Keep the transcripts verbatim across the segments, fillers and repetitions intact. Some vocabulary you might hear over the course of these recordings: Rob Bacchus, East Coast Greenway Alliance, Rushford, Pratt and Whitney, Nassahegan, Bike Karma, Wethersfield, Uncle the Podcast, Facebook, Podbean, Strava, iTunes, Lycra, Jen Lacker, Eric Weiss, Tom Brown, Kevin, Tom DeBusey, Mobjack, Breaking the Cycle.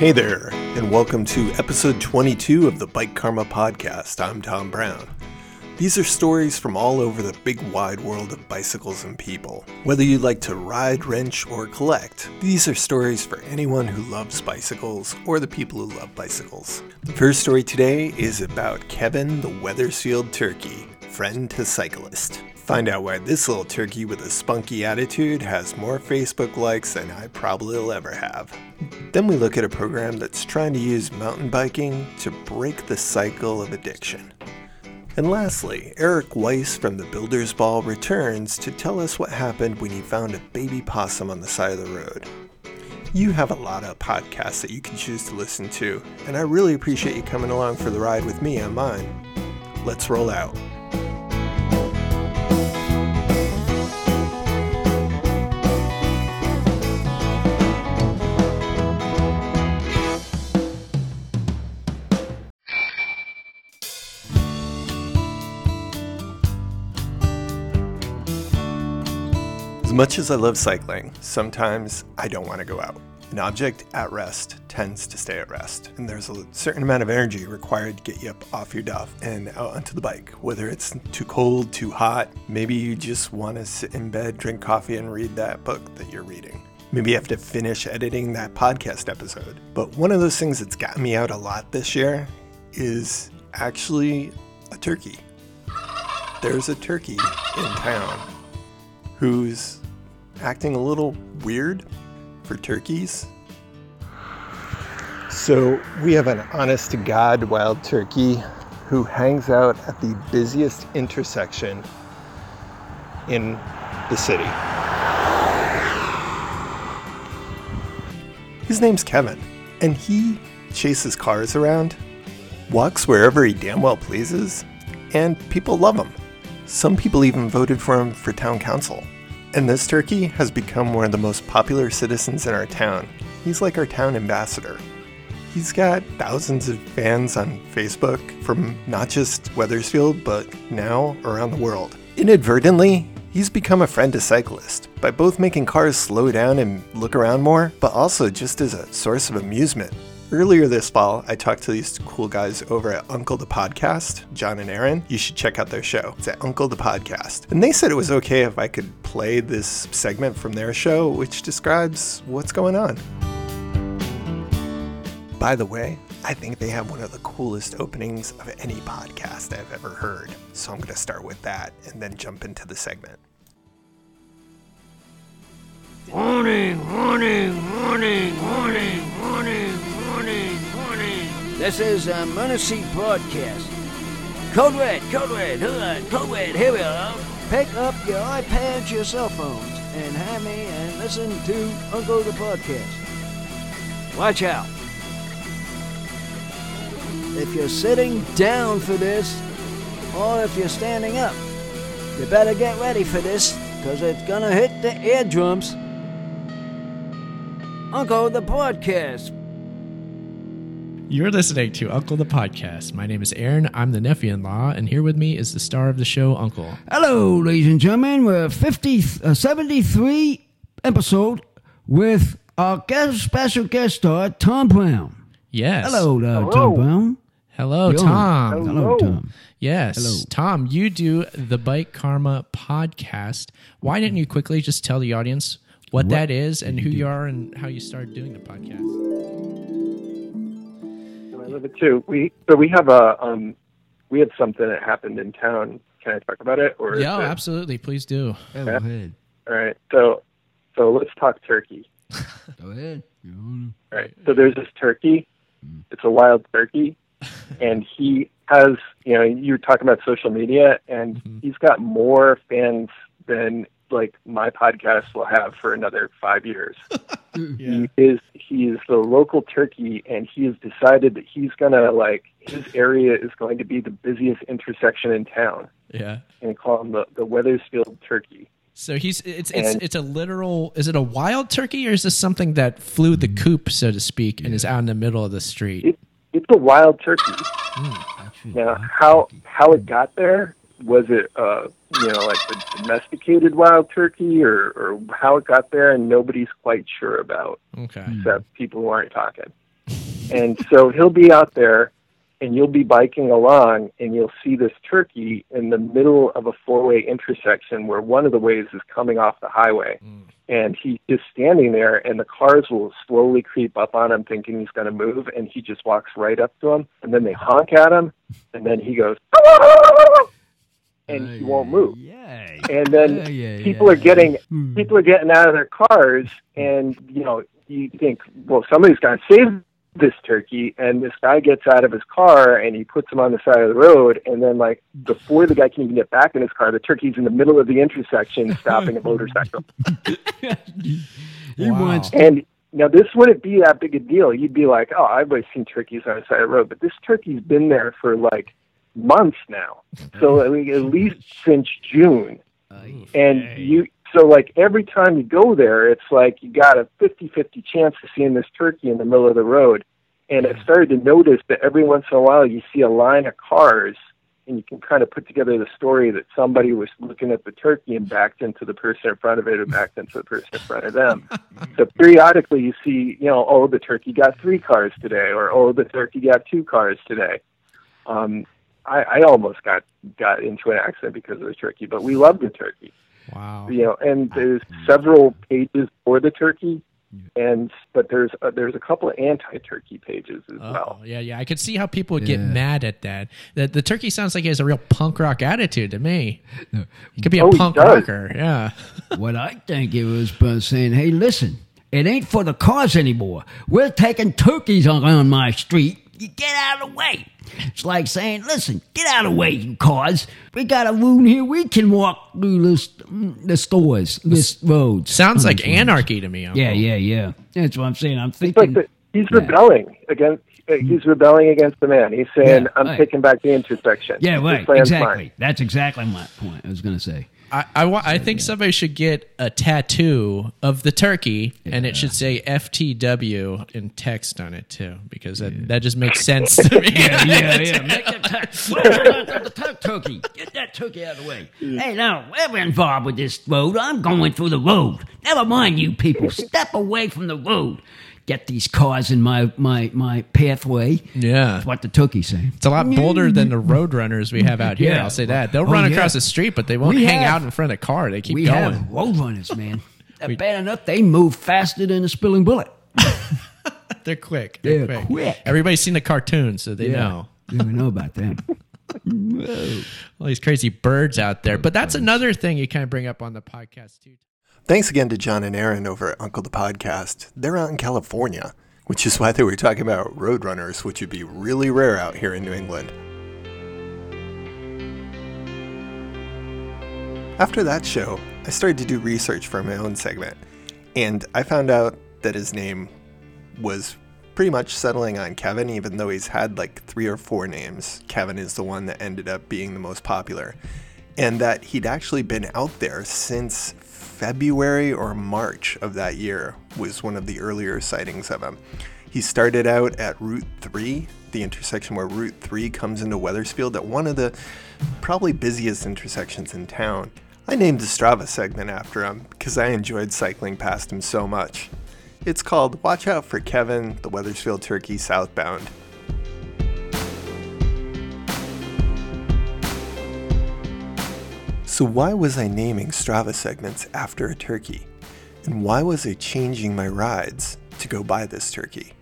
Hey there, and welcome to episode twenty-two of the Bike Karma Podcast. I'm Tom Brown. These are stories from all over the big wide world of bicycles and people. Whether you like to ride, wrench, or collect, these are stories for anyone who loves bicycles or the people who love bicycles. The first story today is about Kevin the Wethersfield turkey, friend to cyclist. Find out why this little turkey with a spunky attitude has more Facebook likes than I probably will ever have. Then we look at a program that's trying to use mountain biking to break the cycle of addiction. And lastly, Eric Weiss from the Builder's Ball returns to tell us what happened when he found a baby possum on the side of the road. You have a lot of podcasts that you can choose to listen to, and I really appreciate you coming along for the ride with me on mine. Let's roll out. As much as I love cycling, sometimes I don't want to go out. An object at rest tends to stay at rest, and there's a certain amount of energy required to get you up off your duff and out onto the bike. Whether it's too cold, too hot, maybe you just want to sit in bed, drink coffee, and read that book that you're reading. Maybe you have to finish editing that podcast episode. But one of those things that's gotten me out a lot this year is actually a turkey. There's a turkey in town who's acting a little weird for turkeys. So we have an honest to God wild turkey who hangs out at the busiest intersection in the city. His name's Kevin, and he chases cars around, walks wherever he damn well pleases, and people love him. Some people even voted for him for town council. And this turkey has become one of the most popular citizens in our town. He's like our town ambassador. He's got thousands of fans on Facebook from not just Wethersfield, but now around the world. Inadvertently, he's become a friend to cyclists by both making cars slow down and look around more, but also just as a source of amusement. Earlier this fall, I talked to these cool guys over at Uncle the Podcast, John and Aaron. You should check out their show. It's at Uncle the Podcast. And they said it was okay if I could play this segment from their show, which describes what's going on. By the way, I think they have one of the coolest openings of any podcast I've ever heard. So I'm going to start with that and then jump into the segment. Warning, warning, warning, warning, warning. This is a Muncie podcast. Code red, code red, hood, code red, here we are. Pick up your iPads, your cell phones, and have me and listen to Uncle the Podcast. Watch out. If you're sitting down for this, or if you're standing up, you better get ready for this, because it's going to hit the eardrums. Uncle the Podcast. You're listening to Uncle the Podcast. My name is Aaron. I'm the nephew-in-law, and here with me is the star of the show, Uncle. Hello, ladies and gentlemen. We're fifty, uh, seventy-three episode with our guest, special guest star, Tom Brown. Yes. Hello, uh, Hello. Tom Brown. Hello, Yo. Tom. Hello. Hello, Tom. Yes. Hello. Tom, you do the Bike Karma Podcast. Why didn't you quickly just tell the audience what, what that is and you who do. you are and how you started doing the podcast? It too. We so we have a um, we had something that happened in town. Can I talk about it? Or yeah, it... absolutely. Please do. Yeah. Go ahead. All right. So so let's talk turkey. Go ahead. All right. So there's this turkey. It's a wild turkey, and he has you know you were talking about social media, and mm-hmm. he's got more fans than like my podcast will have for another five years. Yeah. He is he is the local turkey, and he has decided that he's gonna like his area is going to be the busiest intersection in town. Yeah, and call him the, the Wethersfield turkey. So he's it's and, it's it's a literal. Is it a wild turkey, or is this something that flew the coop, so to speak, yeah. and is out in the middle of the street? It, it's a wild turkey. Mm, now, how how it got there? Was it, uh, you know, like a domesticated wild turkey or, or how it got there? And nobody's quite sure about, okay. except people who aren't talking. And so he'll be out there, and you'll be biking along, and you'll see this turkey in the middle of a four-way intersection where one of the ways is coming off the highway. Mm. And he is standing there, and the cars will slowly creep up on him thinking he's going to move, and he just walks right up to him, and then they honk at him, and then he goes, and he won't move. Yay. And then Yay. people Yay. are getting people are getting out of their cars, and you know, you think, well, somebody's got to save this turkey, and this guy gets out of his car and he puts him on the side of the road, and then like before the guy can even get back in his car, the turkey's in the middle of the intersection stopping a motorcycle. He wow. wants to- and now this wouldn't be that big a deal. You'd be like, oh, I've always seen turkeys on the side of the road, but this turkey's been there for like months now. So I mean, at least since June. Aye. And you So, like, every time you go there, it's like you got a fifty-fifty chance of seeing this turkey in the middle of the road. And I started to notice that every once in a while you see a line of cars, and you can kind of put together the story that somebody was looking at the turkey and backed into the person in front of it or backed into the person in front of them. So periodically you see, you know, oh, the turkey got three cars today, or oh, the turkey got two cars today. Um, I, I almost got, got into an accident because of the turkey, but we loved the turkey. Wow. You know, and there's several pages for the turkey, and but there's a, there's a couple of anti-turkey pages as oh, well. Yeah, yeah. I could see how people would yeah. get mad at that. The, the turkey sounds like he has a real punk rock attitude to me. No. He could be a oh, punk rocker, yeah. What I think it was by saying, hey, listen, it ain't for the cars anymore. We're taking turkeys around my street. You get out of the way. It's like saying, listen, get out of the way, you cars. We got a room here. We can walk through this, the stores, this road. Sounds like anarchy to me, Uncle. Yeah, yeah, yeah. That's what I'm saying. I'm thinking. Like the, he's yeah. rebelling against uh, He's rebelling against the man. He's saying, yeah, I'm right. taking back the intersection. Yeah, right. Exactly. Mine. That's exactly my point I was going to say. I I, wa- I think yeah. somebody should get a tattoo of the turkey, yeah. and it should say F T W in text on it too, because that, yeah. that just makes sense to me. yeah, yeah, yeah. Make that t- turkey. Get that turkey out of the way. Yeah. Hey, now we're involved with this road. I'm going through the road. Never mind you people. Step away from the road. Get these cars in my, my, my pathway. Yeah. That's what the turkey's saying. It's a lot bolder than the road runners we have out here. Yeah. I'll say that. They'll oh, run yeah. across the street, but they won't we hang have, out in front of the car. They keep we going. We have road runners, man. we, bad enough, they move faster than a spilling bullet. They're quick. They're, They're quick. quick. Everybody's seen the cartoons, so they yeah. know. Yeah, we know about them. All these crazy birds out there. But that's another thing you kind of bring up on the podcast, too. Thanks again to John and Aaron over at Uncle the Podcast. They're out in California, which is why they were talking about roadrunners, which would be really rare out here in New England. After that show, I started to do research for my own segment, and I found out that his name was pretty much settling on Kevin, even though he's had like three or four names. Kevin is the one that ended up being the most popular, and that he'd actually been out there since February or March of that year was one of the earlier sightings of him. He started out at Route three, the intersection where Route three comes into Wethersfield, at one of the probably busiest intersections in town. I named the Strava segment after him because I enjoyed cycling past him so much. It's called Watch Out for Kevin, the Wethersfield Turkey Southbound. So why was I naming Strava segments after a turkey? And why was I changing my rides to go buy this turkey?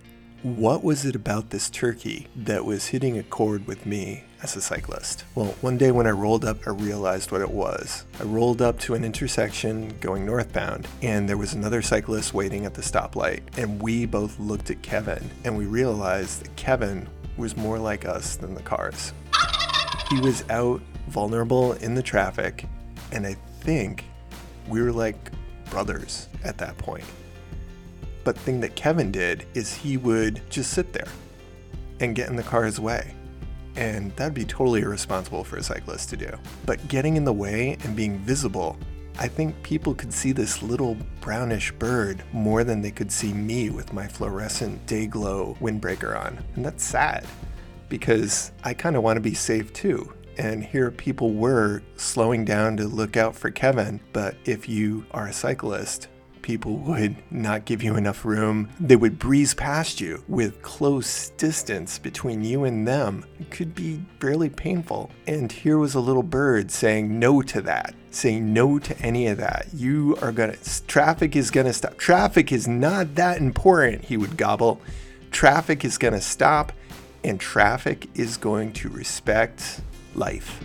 What was it about this turkey that was hitting a chord with me as a cyclist? Well, one day when I rolled up, I realized what it was. I rolled up to an intersection going northbound, and there was another cyclist waiting at the stoplight, and we both looked at Kevin, and we realized that Kevin was more like us than the cars. He was out, vulnerable in the traffic, and I think we were like brothers at that point. But the thing that Kevin did is he would just sit there and get in the car's way. And that'd be totally irresponsible for a cyclist to do. But getting in the way and being visible, I think people could see this little brownish bird more than they could see me with my fluorescent day glow windbreaker on. And that's sad, because I kind of want to be safe too. And here people were slowing down to look out for Kevin, but if you are a cyclist, people would not give you enough room. They would breeze past you with close distance between you and them. It could be fairly painful. And here was a little bird saying no to that, saying no to any of that. You are gonna, traffic is gonna stop. Traffic is not that important, he would gobble. Traffic is gonna stop, and traffic is going to respect life.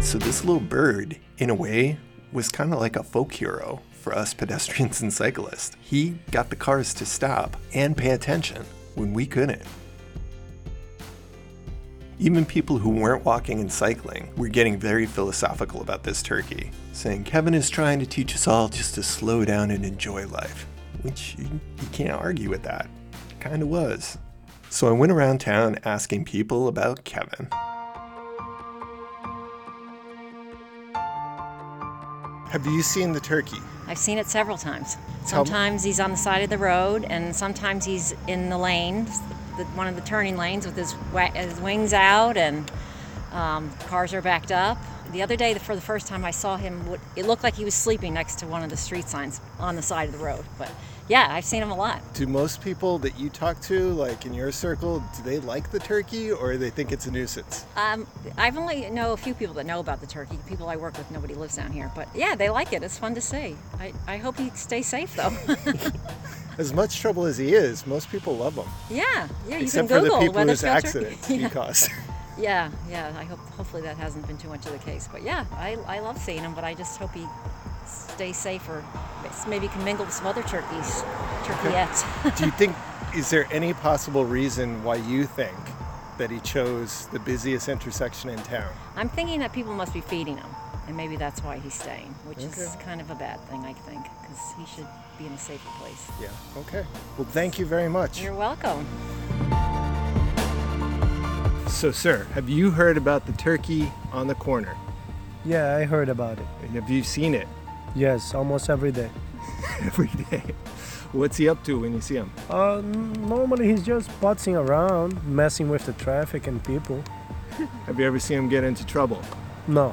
So this little bird, in a way, was kind of like a folk hero for us pedestrians and cyclists. He got the cars to stop and pay attention when we couldn't. Even people who weren't walking and cycling were getting very philosophical about this turkey, saying Kevin is trying to teach us all just to slow down and enjoy life, which you, you can't argue with that. It kind of was. So I went around town asking people about Kevin. Have you seen the turkey? I've seen it several times. Sometimes he's on the side of the road, and sometimes he's in the lane, the, one of the turning lanes, with his, his wings out, and um, cars are backed up. The other day, for the first time I saw him, it looked like he was sleeping next to one of the street signs on the side of the road. But yeah, I've seen him a lot. Do most people that you talk to, like in your circle, do they like the turkey, or do they think it's a nuisance? Um, I've only know a few people that know about the turkey. People I work with, nobody lives down here. But yeah, they like it. It's fun to see. I, I hope he stays safe, though. As much trouble as he is, most people love him. Yeah, yeah. You Except can Google Wethersfield accidents turkey. Yeah. He caused. Yeah, yeah. I hope. Hopefully that hasn't been too much of the case. But yeah, I, I love seeing him. But I just hope he stays safer. Maybe can mingle with some other turkeys, turkeyettes. Do you think, is there any possible reason why you think that he chose the busiest intersection in town? I'm thinking that people must be feeding him, and maybe that's why he's staying, which okay. is kind of a bad thing, I think, because he should be in a safer place. Yeah, okay. Well, thank you very much. You're welcome. So, sir, have you heard about the turkey on the corner? Yeah, I heard about it. And have you seen it? Yes, almost every day. Every day. What's he up to when you see him? Uh, normally he's just putzing around, messing with the traffic and people. Have you ever seen him get into trouble? No.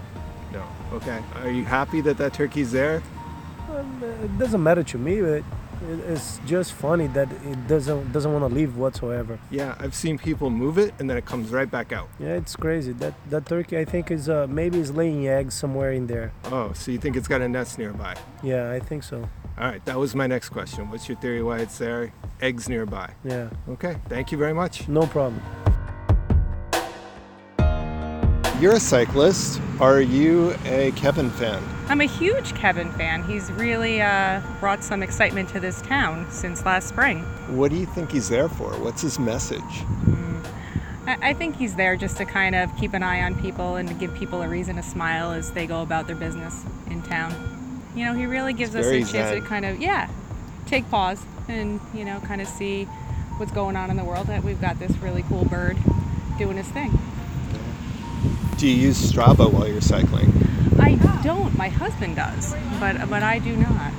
No. Okay. Are you happy that that turkey's there? Um, it doesn't matter to me. It, it, it's just funny that it doesn't doesn't want to leave whatsoever. Yeah, I've seen people move it and then it comes right back out. Yeah, it's crazy. That that turkey, I think, is uh, maybe is laying eggs somewhere in there. Oh, so you think it's got a nest nearby? Yeah, I think so. All right, that was my next question. What's your theory why it's there? Eggs nearby. Yeah. Okay, thank you very much. No problem. You're a cyclist. Are you a Kevin fan? I'm a huge Kevin fan. He's really uh, brought some excitement to this town since last spring. What do you think he's there for? What's his message? Mm. I-, I think he's there just to kind of keep an eye on people and to give people a reason to smile as they go about their business in town. You know, he really gives us a chance to kind of, yeah, take pause and, you know, kind of see what's going on in the world, that we've got this really cool bird doing his thing. Do you use Strava while you're cycling? I don't. My husband does, but but I do not.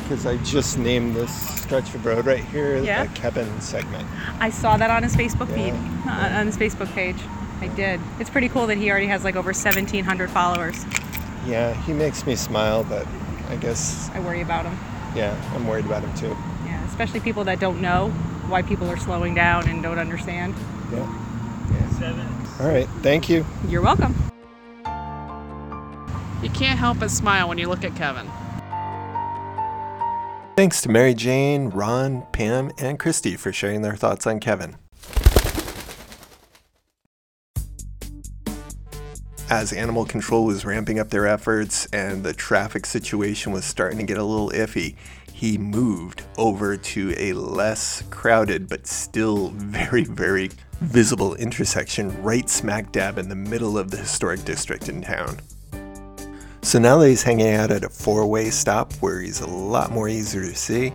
Because I just named this stretch of road right here yeah. the Kevin segment. I saw that on his Facebook yeah. feed, yeah. on his Facebook page. I did. It's pretty cool that he already has like over seventeen hundred followers. Yeah, he makes me smile, but I guess... I worry about him. Yeah, I'm worried about him too. Yeah, especially people that don't know why people are slowing down and don't understand. Yeah. yeah. Seven. All right, thank you. You're welcome. You can't help but smile when you look at Kevin. Thanks to Mary Jane, Ron, Pam, and Christy for sharing their thoughts on Kevin. As animal control was ramping up their efforts and the traffic situation was starting to get a little iffy, he moved over to a less crowded but still very, very visible intersection right smack dab in the middle of the historic district in town. So now that he's hanging out at a four-way stop where he's a lot more easier to see,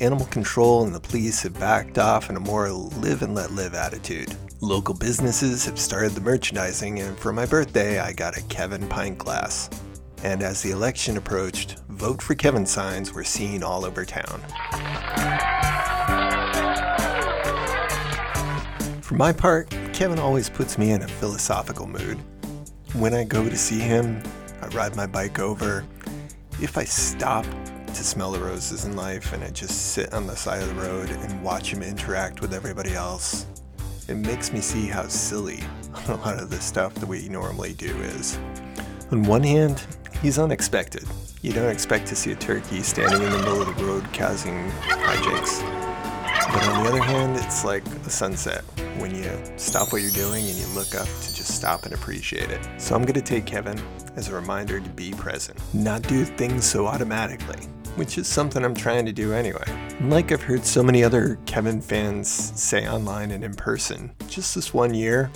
animal control and the police have backed off in a more live and let live attitude. Local businesses have started the merchandising, and for my birthday I got a Kevin pint glass. And as the election approached, vote for Kevin signs were seen all over town. For my part, Kevin always puts me in a philosophical mood. When I go to see him, I I ride my bike over. If I stop to smell the roses in life and I just sit on the side of the road and watch them interact with everybody else, it makes me see how silly a lot of the stuff that we normally do is. On one hand, he's unexpected. You don't expect to see a turkey standing in the middle of the road causing hijinks. But on the other hand, it's like a sunset when you stop what you're doing and you look up to just stop and appreciate it. So I'm going to take Kevin as a reminder to be present, not do things so automatically, which is something I'm trying to do anyway. And like I've heard so many other Kevin fans say online and in person, just this one year,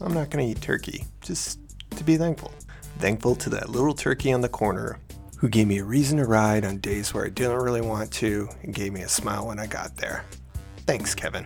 I'm not going to eat turkey, just to be thankful. Thankful to that little turkey on the corner who gave me a reason to ride on days where I didn't really want to and gave me a smile when I got there. Thanks, Kevin.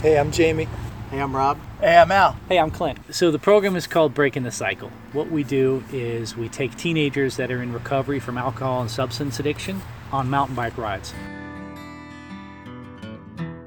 Hey, I'm Jamie. Hey, I'm Rob. Hey, I'm Al. Hey, I'm Clint. So the program is called Breaking the Cycle. What we do is we take teenagers that are in recovery from alcohol and substance addiction on mountain bike rides.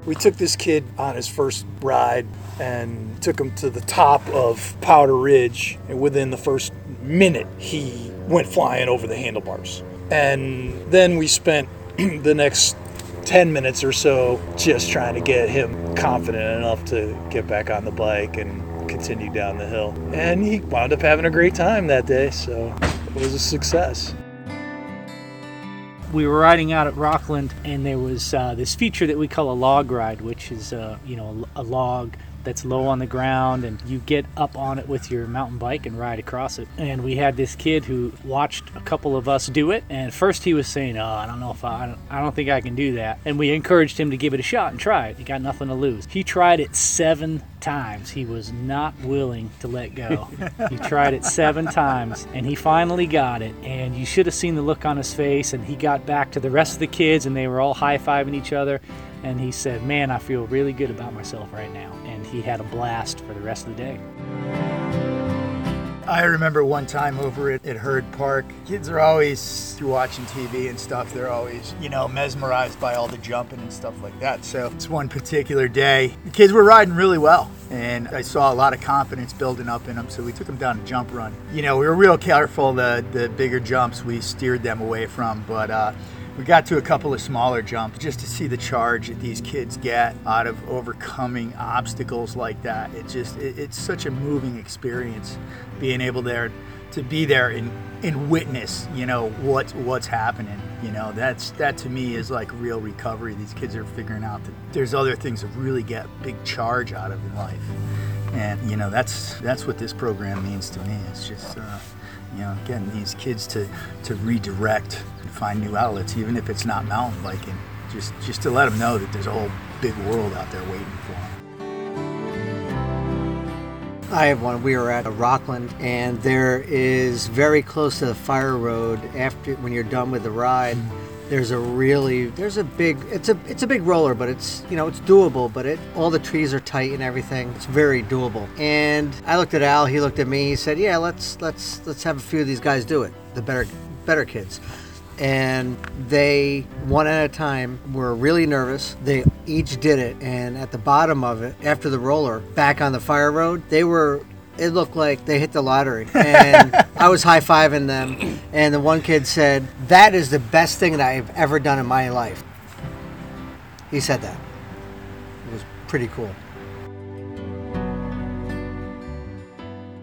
We took this kid on his first ride and took him to the top of Powder Ridge, and within the first minute, he went flying over the handlebars. And then we spent the next ten minutes or so just trying to get him confident enough to get back on the bike and continue down the hill. And he wound up having a great time that day, so it was a success. We were riding out at Rockland, and there was uh, this feature that we call a log ride, which is uh, you know a log that's low on the ground, and you get up on it with your mountain bike and ride across it. And we had this kid who watched a couple of us do it, and first he was saying, oh, I don't know if I, I don't, I don't think I can do that. And we encouraged him to give it a shot and try it. He got nothing to lose. He tried it seven times. He was not willing to let go. He tried it seven times, and he finally got it. And you should have seen the look on his face, and he got back to the rest of the kids, and they were all high-fiving each other. And he said, man, I feel really good about myself right now. And he had a blast for the rest of the day. I remember one time over at, at Hurd Park, kids are always, through watching T V and stuff, they're always, you know, mesmerized by all the jumping and stuff like that. So it's one particular day. The kids were riding really well, and I saw a lot of confidence building up in them, so we took them down a jump run. You know, we were real careful, the, the bigger jumps we steered them away from, but uh, we got to a couple of smaller jumps just to see the charge that these kids get out of overcoming obstacles like that. It just, it, it's such a moving experience being able there to be there and, and witness, you know, what, what's happening. You know, that's, that to me is like real recovery. These kids are figuring out that there's other things that really get big charge out of in life. And, you know, that's, that's what this program means to me. It's just, uh, you know, getting these kids to, to redirect and find new outlets, even if it's not mountain biking, just, just to let them know that there's a whole big world out there waiting for them. I have one. We were at Rockland, and there is very close to the fire road. After, when you're done with the ride, there's a really, there's a big, it's a, it's a big roller, but it's, you know, it's doable, but it, all the trees are tight and everything. It's very doable. And I looked at Al, he looked at me, he said, yeah, let's, let's, let's have a few of these guys do it. The better, better kids. And they, one at a time, were really nervous. They each did it. And at the bottom of it, after the roller, back on the fire road, they were, it looked like they hit the lottery. And I was high-fiving them. And the one kid said, that is the best thing that I've ever done in my life. He said that. It was pretty cool.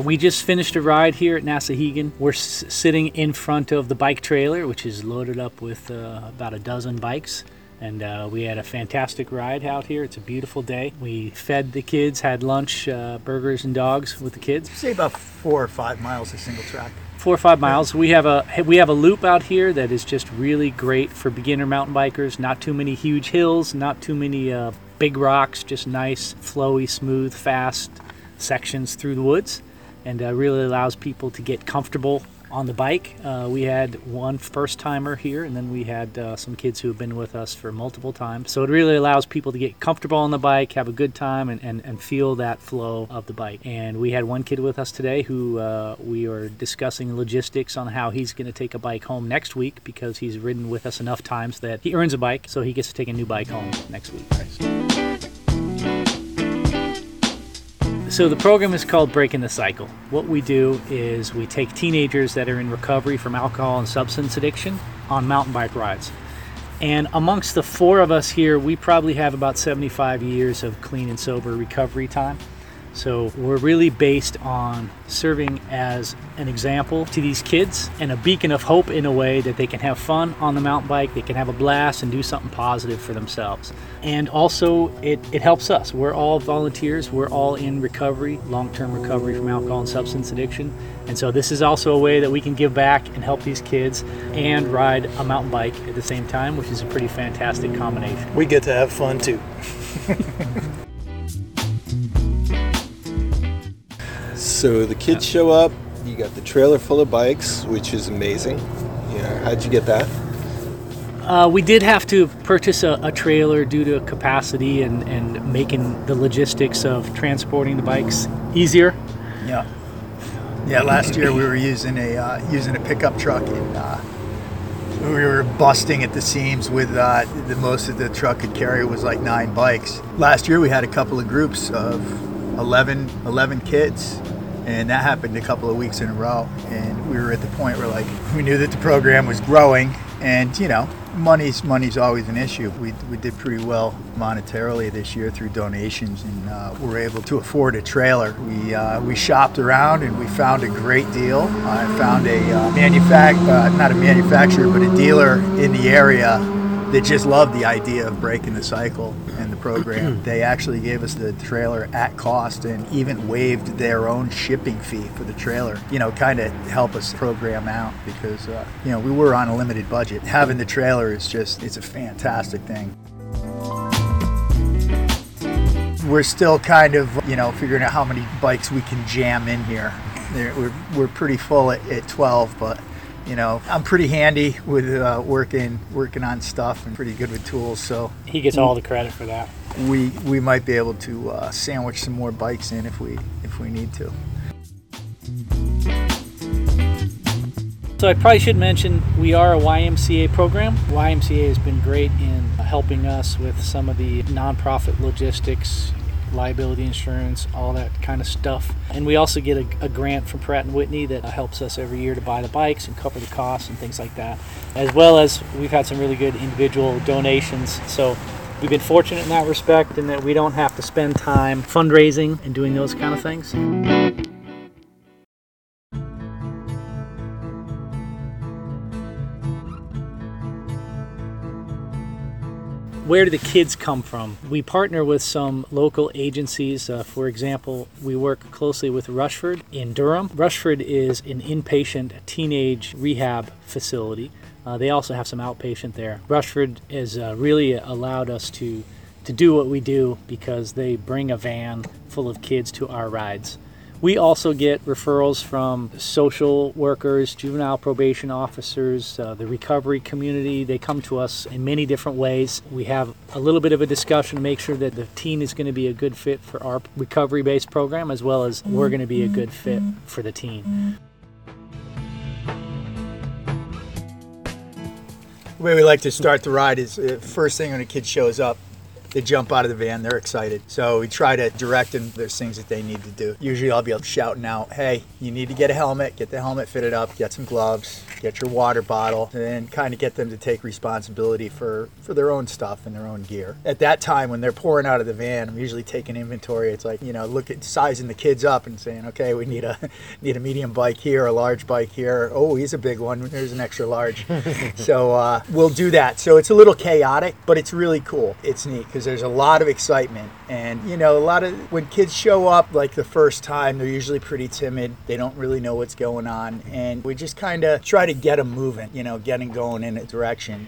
We just finished a ride here at Nassahegan. We're s- sitting in front of the bike trailer, which is loaded up with uh, about a dozen bikes. And uh, we had a fantastic ride out here. It's a beautiful day. We fed the kids, had lunch, uh, burgers and dogs with the kids. Say about four or five miles a single track. Four or five miles. We have a we have a loop out here that is just really great for beginner mountain bikers. Not too many huge hills, not too many uh, big rocks, just nice, flowy, smooth, fast sections through the woods. And uh, really allows people to get comfortable on the bike. Uh, we had one first-timer here, and then we had uh, some kids who have been with us for multiple times. So it really allows people to get comfortable on the bike, have a good time, and, and, and feel that flow of the bike. And we had one kid with us today who uh, we are discussing logistics on how he's going to take a bike home next week, because he's ridden with us enough times that he earns a bike, so he gets to take a new bike home next week. So the program is called Breaking the Cycle. What we do is we take teenagers that are in recovery from alcohol and substance addiction on mountain bike rides. And amongst the four of us here, we probably have about seventy-five years of clean and sober recovery time. So we're really based on serving as an example to these kids and a beacon of hope, in a way that they can have fun on the mountain bike, they can have a blast and do something positive for themselves. And also it, it helps us. We're all volunteers, we're all in recovery, long-term recovery from alcohol and substance addiction. And so this is also a way that we can give back and help these kids and ride a mountain bike at the same time, which is a pretty fantastic combination. We get to have fun too. So the kids show up, you got the trailer full of bikes, which is amazing. Yeah, how'd you get that? Uh, we did have to purchase a, a trailer due to capacity and, and making the logistics of transporting the bikes easier. Yeah. Yeah, last year we were using a uh, using a pickup truck, and uh, we were busting at the seams with uh, the most of the truck could carry was like nine bikes. Last year we had a couple of groups of eleven, eleven kids, and that happened a couple of weeks in a row, and we were at the point where, like, we knew that the program was growing, and you know money's money's always an issue. We, we did pretty well monetarily this year through donations, and uh, we were able to afford a trailer. We uh, we shopped around and we found a great deal. I found a uh, manufac uh, not a manufacturer but a dealer in the area that just loved the idea of breaking the cycle and the program. They actually gave us the trailer at cost and even waived their own shipping fee for the trailer, you know, kind of help us program out, because, uh, you know, we were on a limited budget. Having the trailer is just, it's a fantastic thing. We're still kind of, you know, figuring out how many bikes we can jam in here. We're, we're pretty full at, at twelve, but you know, I'm pretty handy with uh, working working on stuff and pretty good with tools, so he gets all the credit for that. We we might be able to uh, sandwich some more bikes in if we if we need to. So I probably should mention we are a Y M C A program. Y M C A has been great in helping us with some of the nonprofit logistics, liability insurance, all that kind of stuff. And we also get a, a grant from Pratt and Whitney that helps us every year to buy the bikes and cover the costs and things like that, as well as we've had some really good individual donations. So we've been fortunate in that respect, in that we don't have to spend time fundraising and doing those kind of things. Where do the kids come from? We partner with some local agencies. Uh, for example, we work closely with Rushford in Durham. Rushford is an inpatient teenage rehab facility. Uh, they also have some outpatient there. Rushford has uh, really allowed us to, to do what we do, because they bring a van full of kids to our rides. We also get referrals from social workers, juvenile probation officers, uh, the recovery community. They come to us in many different ways. We have a little bit of a discussion to make sure that the teen is going to be a good fit for our recovery-based program, as well as we're going to be a good fit for the teen. The way we like to start the ride is the first thing when a kid shows up, they jump out of the van, they're excited. So we try to direct them, there's things that they need to do. Usually I'll be shouting out, hey, you need to get a helmet, get the helmet fitted up, get some gloves, get your water bottle, and then kind of get them to take responsibility for, for their own stuff and their own gear. At that time, when they're pouring out of the van, I'm usually taking inventory. It's like, you know, look at sizing the kids up and saying, okay, we need a need a medium bike here, a large bike here. Oh, he's a big one, there's an extra large. So uh, we'll do that. So it's a little chaotic, but it's really cool. It's neat, because there's a lot of excitement, and you know a lot of when kids show up like the first time, they're usually pretty timid, they don't really know what's going on, and we just kind of try to get them moving, you know get them going in a direction.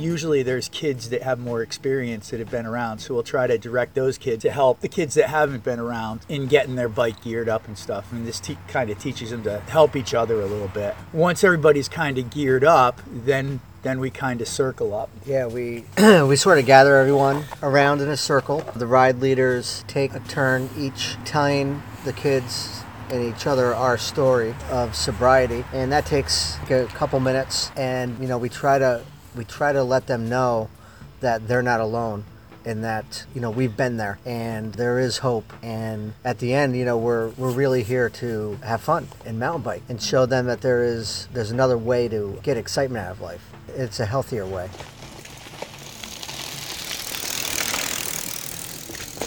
usually there's kids that have more experience that have been around, so we'll try to direct those kids to help the kids that haven't been around in getting their bike geared up and stuff. I mean, this te- kind of teaches them to help each other a little bit. Once everybody's kind of geared up, then then we kind of circle up. Yeah, we we sort of gather everyone around in a circle. The ride leaders take a turn each telling the kids and each other our story of sobriety, and that takes like a couple minutes. And you know, we try to we try to let them know that they're not alone, and that, you know, we've been there and there is hope. And at the end, you know, we're we're really here to have fun and mountain bike and show them that there is there's another way to get excitement out of life. It's a healthier way.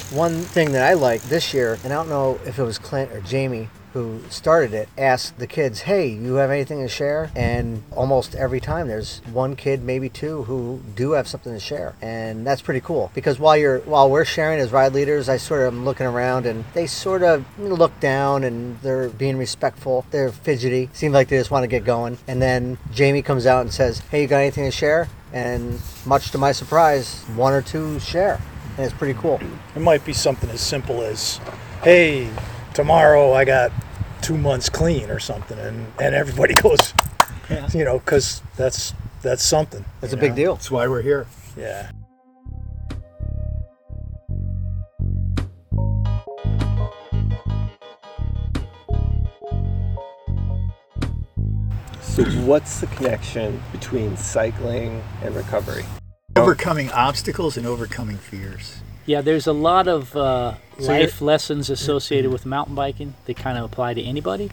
One thing that I liked this year, and I don't know if it was Clint or Jamie who started it, asked the kids, hey, you have anything to share? And almost every time there's one kid, maybe two, who do have something to share. And that's pretty cool, because while you're while we're sharing as ride leaders, I sort of am looking around and they sort of look down and they're being respectful. They're fidgety, seems like they just want to get going. And then Jamie comes out and says, hey, you got anything to share? And much to my surprise, one or two share. And it's pretty cool. It might be something as simple as, hey, tomorrow I got two months clean or something. And, and everybody goes, yeah. You know, because that's, that's something. That's a know? Big deal. That's why we're here. Yeah. So what's the connection between cycling and recovery? Overcoming obstacles and overcoming fears. Yeah, there's a lot of uh, so life lessons associated with mountain biking that kind of apply to anybody,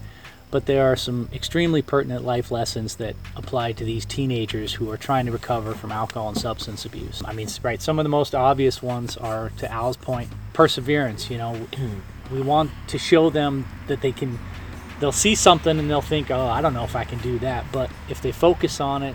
but there are some extremely pertinent life lessons that apply to these teenagers who are trying to recover from alcohol and substance abuse. I mean, right, some of the most obvious ones are, to Al's point, perseverance. You know, we want to show them that they can, they'll see something and they'll think, oh, I don't know if I can do that, but if they focus on it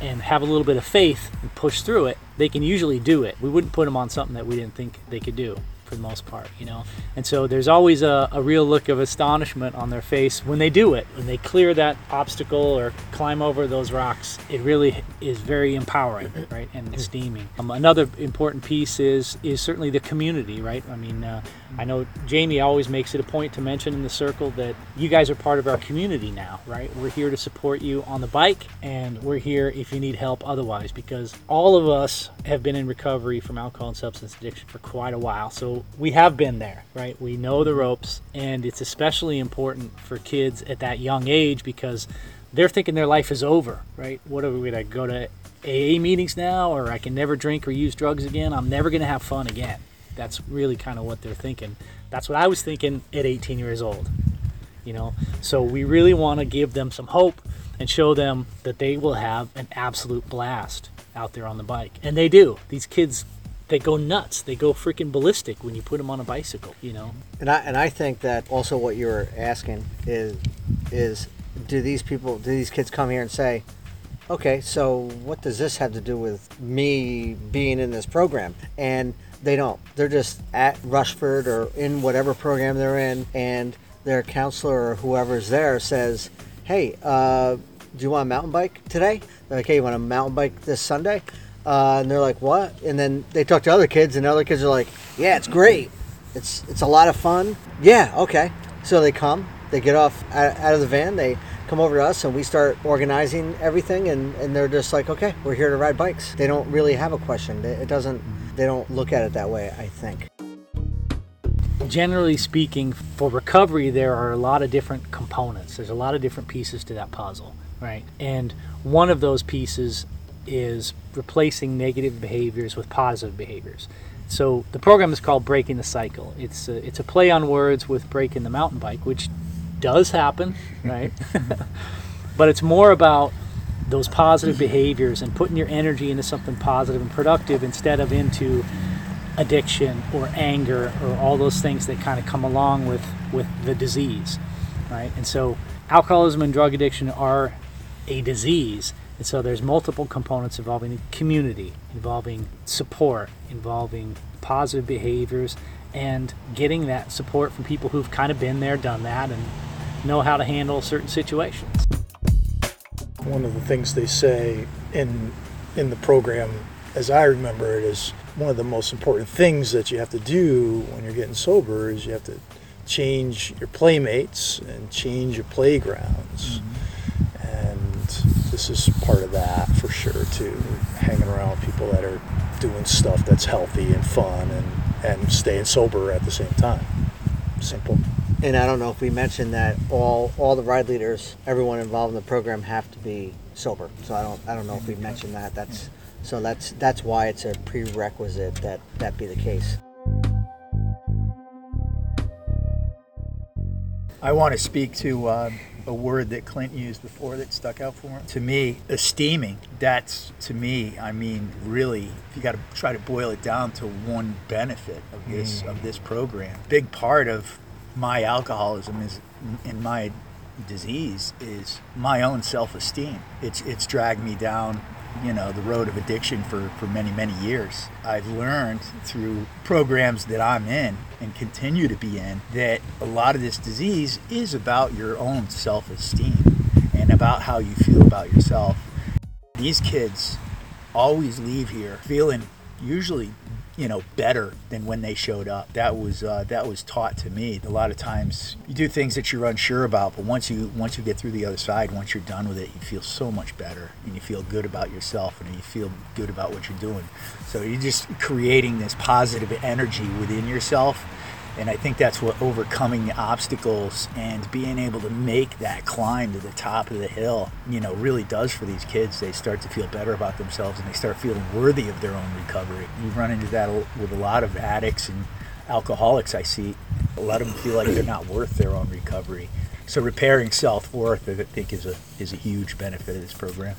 and have a little bit of faith and push through it, they can usually do it. We wouldn't put them on something that we didn't think they could do, for the most part, you know. And so there's always a, a real look of astonishment on their face when they do it, when they clear that obstacle or climb over those rocks. It really is very empowering, right, and esteeming. Um, another important piece is is certainly the community, right? I mean, uh, I know Jamie always makes it a point to mention in the circle that you guys are part of our community now, right? We're here to support you on the bike, and we're here if you need help otherwise, because all of us have been in recovery from alcohol and substance addiction for quite a while. So we have been there, right? We know the ropes, and it's especially important for kids at that young age because they're thinking their life is over, right? What are we going to go to A A meetings now, or I can never drink or use drugs again? I'm never going to have fun again. That's really kind of what they're thinking. That's what I was thinking at eighteen years old, you know? So we really want to give them some hope and show them that they will have an absolute blast out there on the bike. And they do. These kids, they go nuts. They go freaking ballistic when you put them on a bicycle, you know. And I and I think that also what you were asking is is do these people, do these kids come here and say, okay, so what does this have to do with me being in this program? And they don't. They're just at Rushford or in whatever program they're in, and their counselor or whoever's there says, hey, uh, do you want a mountain bike today? They're like, hey, you want a mountain bike this Sunday? Uh, and they're like, what? And then they talk to other kids, and other kids are like, yeah, it's great. It's it's a lot of fun. Yeah, okay. So they come, they get off out, out of the van, they come over to us, and we start organizing everything, and, and they're just like, okay, we're here to ride bikes. They don't really have a question. It doesn't, they don't look at it that way, I think. Generally speaking, for recovery, there are a lot of different components. There's a lot of different pieces to that puzzle, right? And one of those pieces is replacing negative behaviors with positive behaviors. So the program is called Breaking the Cycle. It's a, it's a play on words with breaking the mountain bike, which does happen, right? But it's more about those positive behaviors and putting your energy into something positive and productive instead of into addiction or anger or all those things that kind of come along with, with the disease, right? And so alcoholism and drug addiction are a disease. And so there's multiple components involving community, involving support, involving positive behaviors, and getting that support from people who've kind of been there, done that, and know how to handle certain situations. One of the things they say in in the program, as I remember it, is one of the most important things that you have to do when you're getting sober is you have to change your playmates and change your playgrounds. Mm-hmm. And this is part of that for sure too, hanging around people that are doing stuff that's healthy and fun and, and staying sober at the same time. Simple. And I don't know if we mentioned that all all the ride leaders, everyone involved in the program, have to be sober. So I don't I don't know if we mentioned that. That's so that's that's why it's a prerequisite that that be the case. I want to speak to uh, a word that Clint used before that stuck out for him. To me, esteeming, that's, to me, I mean, really, if you got to try to boil it down to one benefit of this mm. of this program, big part of my alcoholism is, and my disease is my own self-esteem. It's it's dragged me down, you know, the road of addiction for, for many, many years. I've learned through programs that I'm in and continue to be in that a lot of this disease is about your own self-esteem and about how you feel about yourself. These kids always leave here feeling usually, you know, better than when they showed up. That was uh, that was taught to me. A lot of times you do things that you're unsure about, but once you once you get through the other side, once you're done with it, you feel so much better and you feel good about yourself and you feel good about what you're doing. So you're just creating this positive energy within yourself. And I think that's what overcoming the obstacles and being able to make that climb to the top of the hill, you know, really does for these kids. They start to feel better about themselves and they start feeling worthy of their own recovery. You run into that with a lot of addicts and alcoholics I see. A lot of them feel like they're not worth their own recovery. So repairing self-worth, I think, is a is a huge benefit of this program.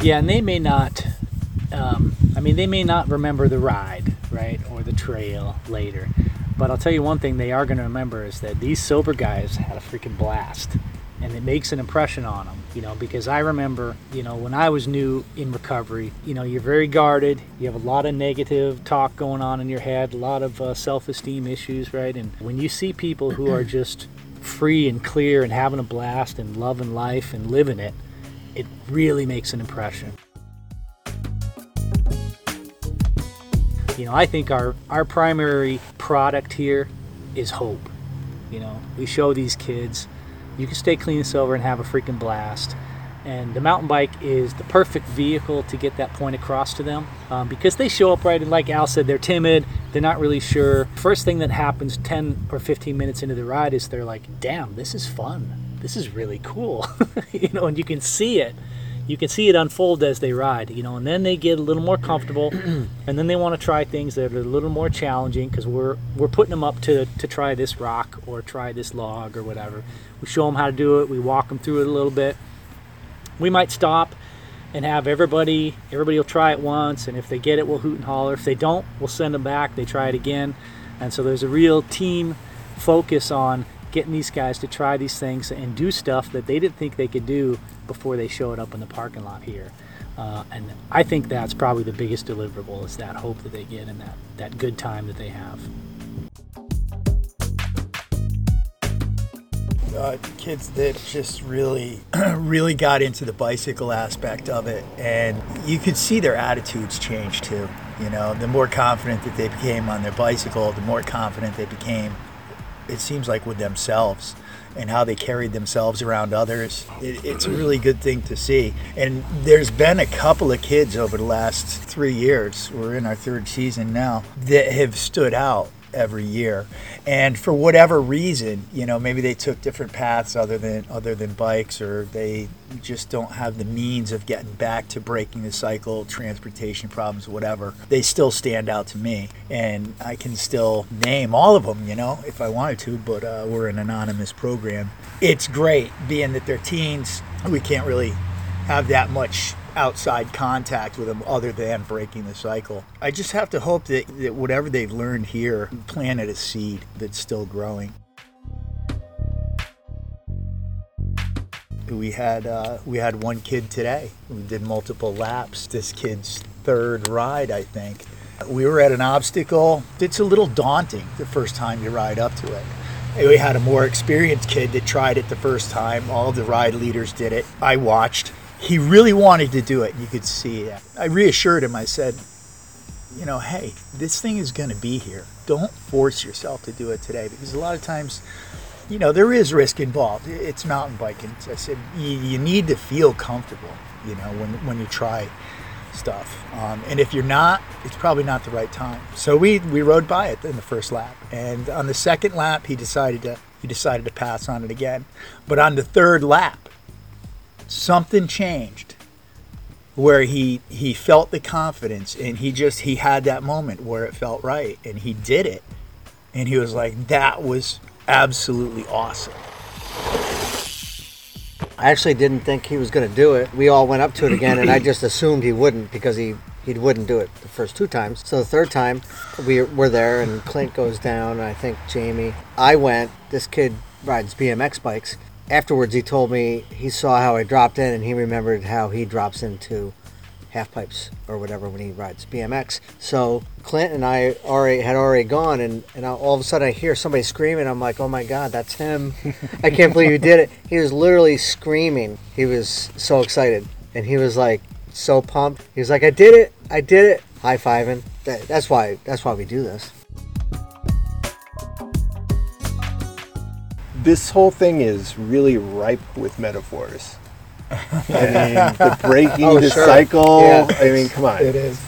Yeah, and they may not... Um, I mean, they may not remember the ride, right, or the trail later, but I'll tell you one thing they are going to remember is that these sober guys had a freaking blast, and it makes an impression on them, you know, because I remember, you know, when I was new in recovery, you know, you're very guarded, you have a lot of negative talk going on in your head, a lot of uh, self-esteem issues, right, and when you see people who are just free and clear and having a blast and loving life and living it, it really makes an impression. You know, I think our, our primary product here is hope. You know, we show these kids, you can stay clean and sober and have a freaking blast. And the mountain bike is the perfect vehicle to get that point across to them um, because they show up right, and like Al said, they're timid, they're not really sure. First thing that happens ten or fifteen minutes into the ride is they're like, damn, this is fun. This is really cool. You know, and you can see it. You can see it unfold as they ride, you know, and then they get a little more comfortable and then they want to try things that are a little more challenging because we're we're putting them up to, to try this rock or try this log or whatever. We show them how to do it. We walk them through it a little bit. We might stop and have everybody, everybody will try it once, and if they get it, we'll hoot and holler. If they don't, we'll send them back. They try it again. And so there's a real team focus on getting these guys to try these things and do stuff that they didn't think they could do before they showed up in the parking lot here. Uh, and I think that's probably the biggest deliverable is that hope that they get and that, that good time that they have. Uh, kids that just really, really got into the bicycle aspect of it. And you could see their attitudes change too. You know, the more confident that they became on their bicycle, the more confident they became, it seems like, with themselves and how they carried themselves around others. It, it's a really good thing to see. And there's been a couple of kids over the last three years, we're in our third season now, that have stood out every year. And for whatever reason, you know, maybe they took different paths other than other than bikes, or they just don't have the means of getting back to breaking the cycle, transportation problems, whatever. They still stand out to me, and I can still name all of them, you know, if I wanted to, but uh, we're an anonymous program. It's great being that they're teens. We can't really have that much outside contact with them other than breaking the cycle. I just have to hope that, that whatever they've learned here planted a seed that's still growing. We had uh, we had one kid today who did multiple laps. This kid's third ride, I think. We were at an obstacle. It's a little daunting the first time you ride up to it. We had a more experienced kid that tried it the first time. All the ride leaders did it. I watched. He really wanted to do it. You could see that. I reassured him. I said, you know, hey, this thing is going to be here. Don't force yourself to do it today, because a lot of times, you know, there is risk involved. It's mountain biking. I said, you, you need to feel comfortable, you know, when, when you try stuff. Um, and if you're not, it's probably not the right time. So we, we rode by it in the first lap. And on the second lap, he decided to, he decided to pass on it again. But on the third lap, something changed where he he felt the confidence, and he just he had that moment where it felt right, and he did it, and he was like, that was absolutely awesome. I actually didn't think he was going to do it. We all went up to it again, and I just assumed he wouldn't, because he he wouldn't do it the first two times. So the third time we were there, and Clint goes down, and I think Jamie, I went, this kid rides B M X bikes. Afterwards, he told me he saw how I dropped in, and he remembered how he drops into half pipes or whatever when he rides B M X. So Clint and I already had already gone, and, and all of a sudden I hear somebody screaming. I'm like, oh my God, that's him. I can't believe you did it. He was literally screaming. He was so excited, and he was like so pumped. He was like, I did it. I did it. High-fiving. That, that's why. That's why we do this. This whole thing is really ripe with metaphors. I mean, the breaking oh, the sure. cycle. Yeah, I mean, come on. It is.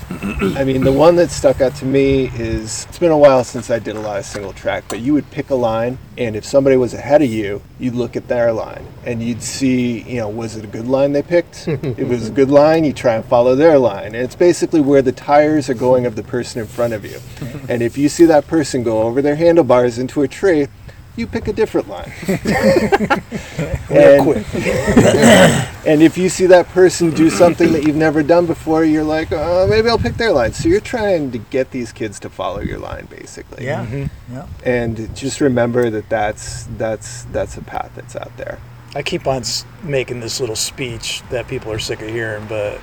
I mean, the one that stuck out to me is, it's been a while since I did a lot of single track, but you would pick a line, and if somebody was ahead of you, you'd look at their line, and you'd see, you know, was it a good line they picked? If it was a good line, you try and follow their line. And it's basically where the tires are going of the person in front of you. And if you see that person go over their handlebars into a tree, you pick a different line. and, quick. And if you see that person do something that you've never done before, you're like, oh, maybe I'll pick their line. So you're trying to get these kids to follow your line, basically. Yeah. Mm-hmm. Yeah. And just remember that that's that's that's a path that's out there. I keep on making this little speech that people are sick of hearing, but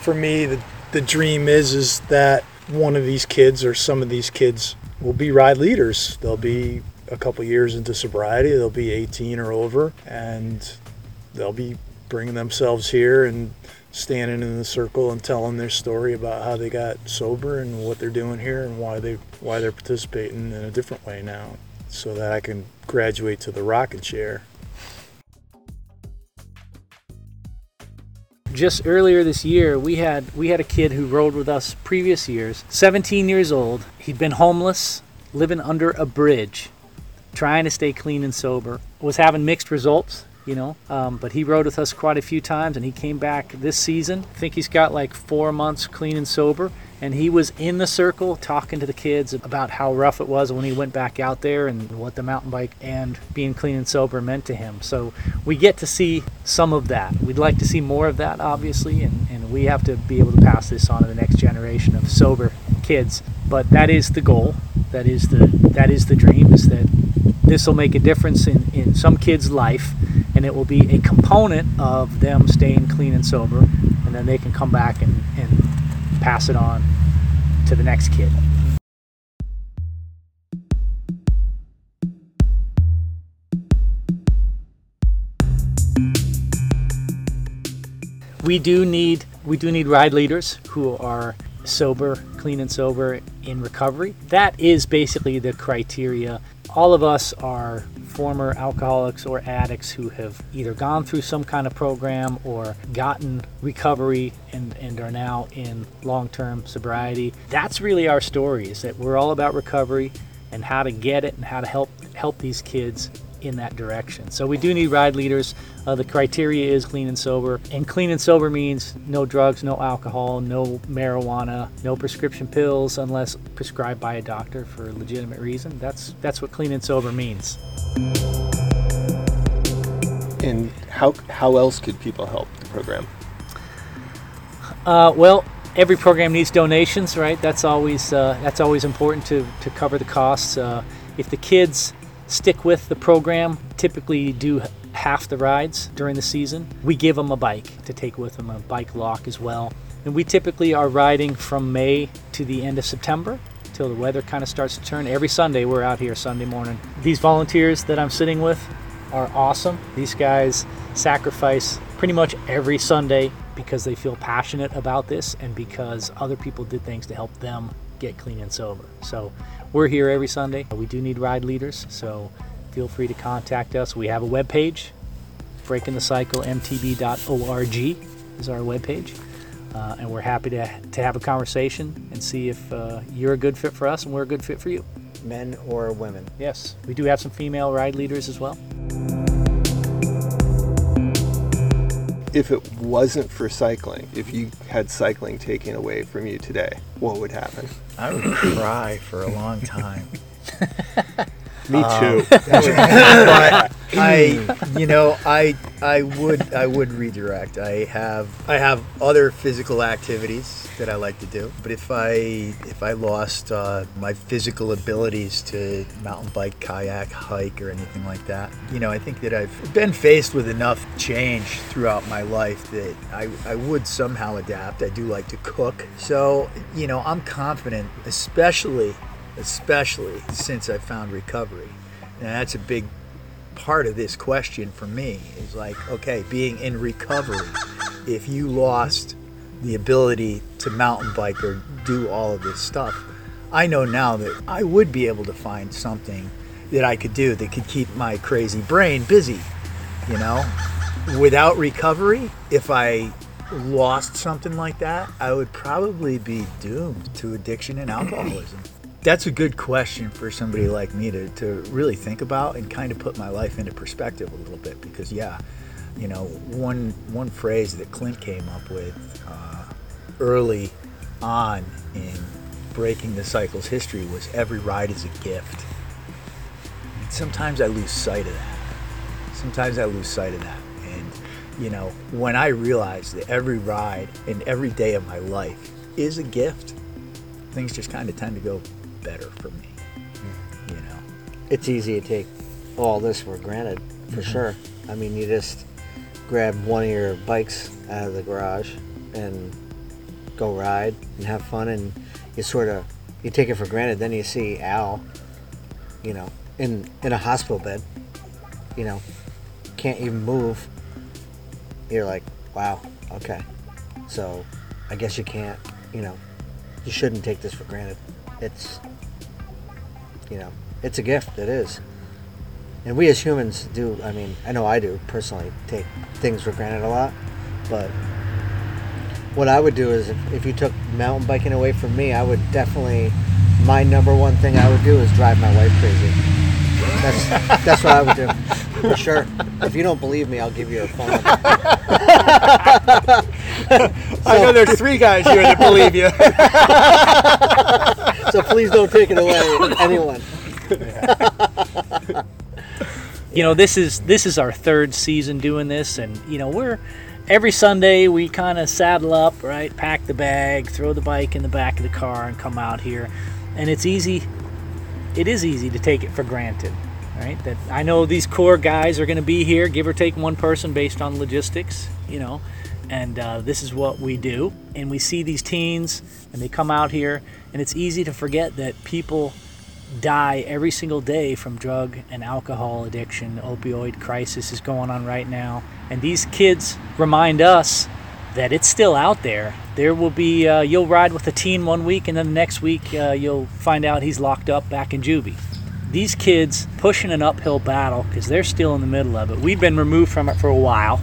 for me, the the dream is is that one of these kids or some of these kids will be ride leaders. They'll be a couple years into sobriety, they'll be eighteen or over, and they'll be bringing themselves here and standing in the circle and telling their story about how they got sober and what they're doing here and why they why they're participating in a different way now, so that I can graduate to the rocket chair. Just earlier this year, we had we had a kid who rode with us previous years, seventeen years old. He'd been homeless, living under a bridge, trying to stay clean and sober, was having mixed results, you know, um, but he rode with us quite a few times, and he came back this season. I think he's got like four months clean and sober, and he was in the circle talking to the kids about how rough it was when he went back out there and what the mountain bike and being clean and sober meant to him. So we get to see some of that. We'd like to see more of that, obviously, and, and we have to be able to pass this on to the next generation of sober kids. But that is the goal. That is the that is the dream, is that this will make a difference in, in some kid's life, and it will be a component of them staying clean and sober, and then they can come back and, and pass it on to the next kid. We do need we do need ride leaders who are sober, clean and sober in recovery. That is basically the criteria. All of us are former alcoholics or addicts who have either gone through some kind of program or gotten recovery and, and are now in long-term sobriety. That's really our story, is that we're all about recovery and how to get it and how to help help these kids in that direction. So we do need ride leaders. Uh, the criteria is clean and sober, and clean and sober means no drugs, no alcohol, no marijuana, no prescription pills unless prescribed by a doctor for a legitimate reason. That's that's what clean and sober means. And how how else could people help the program? Uh, well, every program needs donations, right? That's always uh, that's always important to to cover the costs. Uh, if the kids stick with the program, typically do half the rides during the season. We give them a bike to take with them, a bike lock as well. And we typically are riding from May to the end of September till the weather kind of starts to turn. Every Sunday, we're out here Sunday morning. These volunteers that I'm sitting with are awesome. These guys sacrifice pretty much every Sunday because they feel passionate about this and because other people did things to help them get clean and sober. So we're here every Sunday. We do need ride leaders, so feel free to contact us. We have a webpage, breaking the cycle m t b dot org is our webpage. Uh, and we're happy to, to have a conversation and see if uh, you're a good fit for us and we're a good fit for you. Men or women. Yes. We do have some female ride leaders as well. If it wasn't for cycling, if you had cycling taken away from you today, what would happen? I would cry for a long time. Me too. Um, but I, you know, I, I would, I would redirect. I have, I have other physical activities that I like to do. But if I, if I lost uh, my physical abilities to mountain bike, kayak, hike, or anything like that, you know, I think that I've been faced with enough change throughout my life that I, I would somehow adapt. I do like to cook, so you know, I'm confident, especially. especially since I found recovery. And that's a big part of this question for me, is like, okay, being in recovery, if you lost the ability to mountain bike or do all of this stuff, I know now that I would be able to find something that I could do that could keep my crazy brain busy, you know? Without recovery, if I lost something like that, I would probably be doomed to addiction and alcoholism. That's a good question for somebody like me to, to really think about and kind of put my life into perspective a little bit, because yeah, you know, one one phrase that Clint came up with uh, early on in Breaking the Cycle's history was every ride is a gift. And sometimes I lose sight of that. Sometimes I lose sight of that. And you know, when I realized that every ride and every day of my life is a gift, things just kind of tend to go better for me, you know. It's easy to take all this for granted, for mm-hmm. sure. I mean, you just grab one of your bikes out of the garage and go ride and have fun, and you sort of, you take it for granted. Then you see Al, you know, in in a hospital bed, you know, can't even move. You're like, wow, okay, so I guess you can't, you know, you shouldn't take this for granted. It's, you know, it's a gift, it is. And we as humans do, I mean, I know I do personally take things for granted a lot, but what I would do is if, if you took mountain biking away from me, I would definitely, my number one thing I would do is drive my wife crazy. That's that's what I would do, for sure. If you don't believe me, I'll give you a phone number. So, I know there's three guys here that believe you. So please don't take it away, anyone. Yeah. You know, this is this is our third season doing this, and you know, we're every Sunday we kind of saddle up, right, pack the bag, throw the bike in the back of the car, and come out here. And it's easy. It is easy to take it for granted, right? That I know these core guys are going to be here, give or take one person based on logistics, you know, and uh, this is what we do. And we see these teens and they come out here, and it's easy to forget that people die every single day from drug and alcohol addiction. The opioid crisis is going on right now. And these kids remind us that it's still out there. There will be, uh, you'll ride with a teen one week, and then the next week uh, you'll find out he's locked up back in juvie. These kids pushing an uphill battle because they're still in the middle of it. We've been removed from it for a while,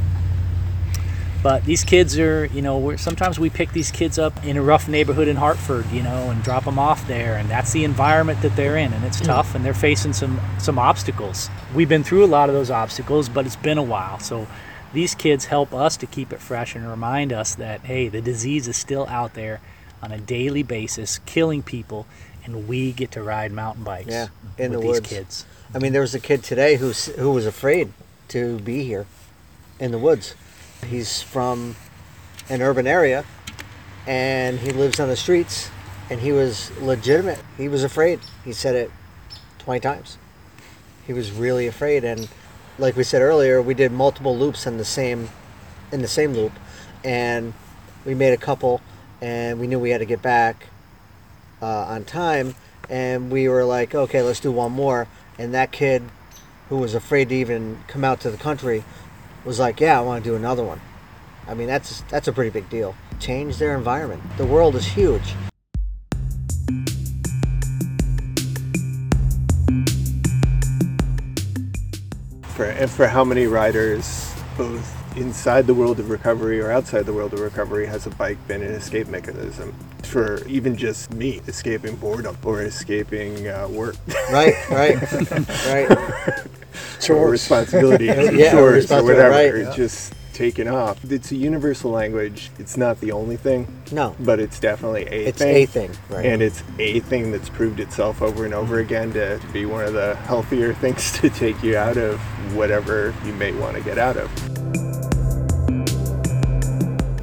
but these kids are, you know, we're, sometimes we pick these kids up in a rough neighborhood in Hartford, you know, and drop them off there, and that's the environment that they're in, and it's mm. tough, and they're facing some, some obstacles. We've been through a lot of those obstacles, but it's been a while, so these kids help us to keep it fresh and remind us that, hey, the disease is still out there on a daily basis, killing people, and we get to ride mountain bikes yeah, in with the woods. These kids. I mean, there was a kid today who who was afraid to be here in the woods. He's from an urban area, and he lives on the streets, and he was legitimate. He was afraid. He said it twenty times. He was really afraid, and like we said earlier, we did multiple loops in the same in the same loop, and we made a couple, and we knew we had to get back uh, on time, and we were like, okay, let's do one more. And that kid, who was afraid to even come out to the country, was like, yeah, I want to do another one. I mean, that's that's a pretty big deal. Change their environment. The world is huge. For, and for how many riders, both inside the world of recovery or outside the world of recovery, has a bike been an escape mechanism? For even just me, escaping boredom or escaping uh, work. Right, right, right. Chores. Or responsibility, yeah, chores or whatever. Right. It's yeah. just taken off. It's a universal language. It's not the only thing. No. But it's definitely a it's thing. It's a thing, right. And it's a thing that's proved itself over and over again to be one of the healthier things to take you out of whatever you may want to get out of.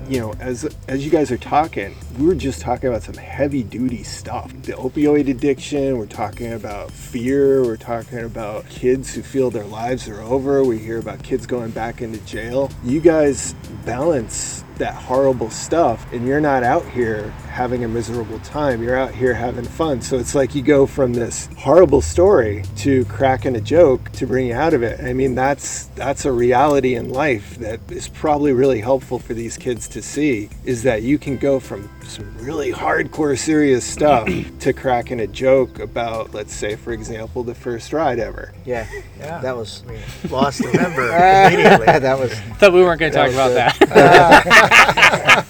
You know, as as you guys are talking, we were just talking about some heavy-duty stuff. The opioid addiction, we're talking about fear, we're talking about kids who feel their lives are over, we hear about kids going back into jail. You guys balance that horrible stuff, and you're not out here having a miserable time, you're out here having fun. So it's like you go from this horrible story to cracking a joke to bring you out of it. I mean, that's that's a reality in life that is probably really helpful for these kids to see, is that you can go from some really hardcore serious stuff to cracking a joke about, let's say, for example, the first ride ever. Yeah, yeah. That was I mean, lost a member immediately. That was. Thought we weren't going to talk about the, that. Uh,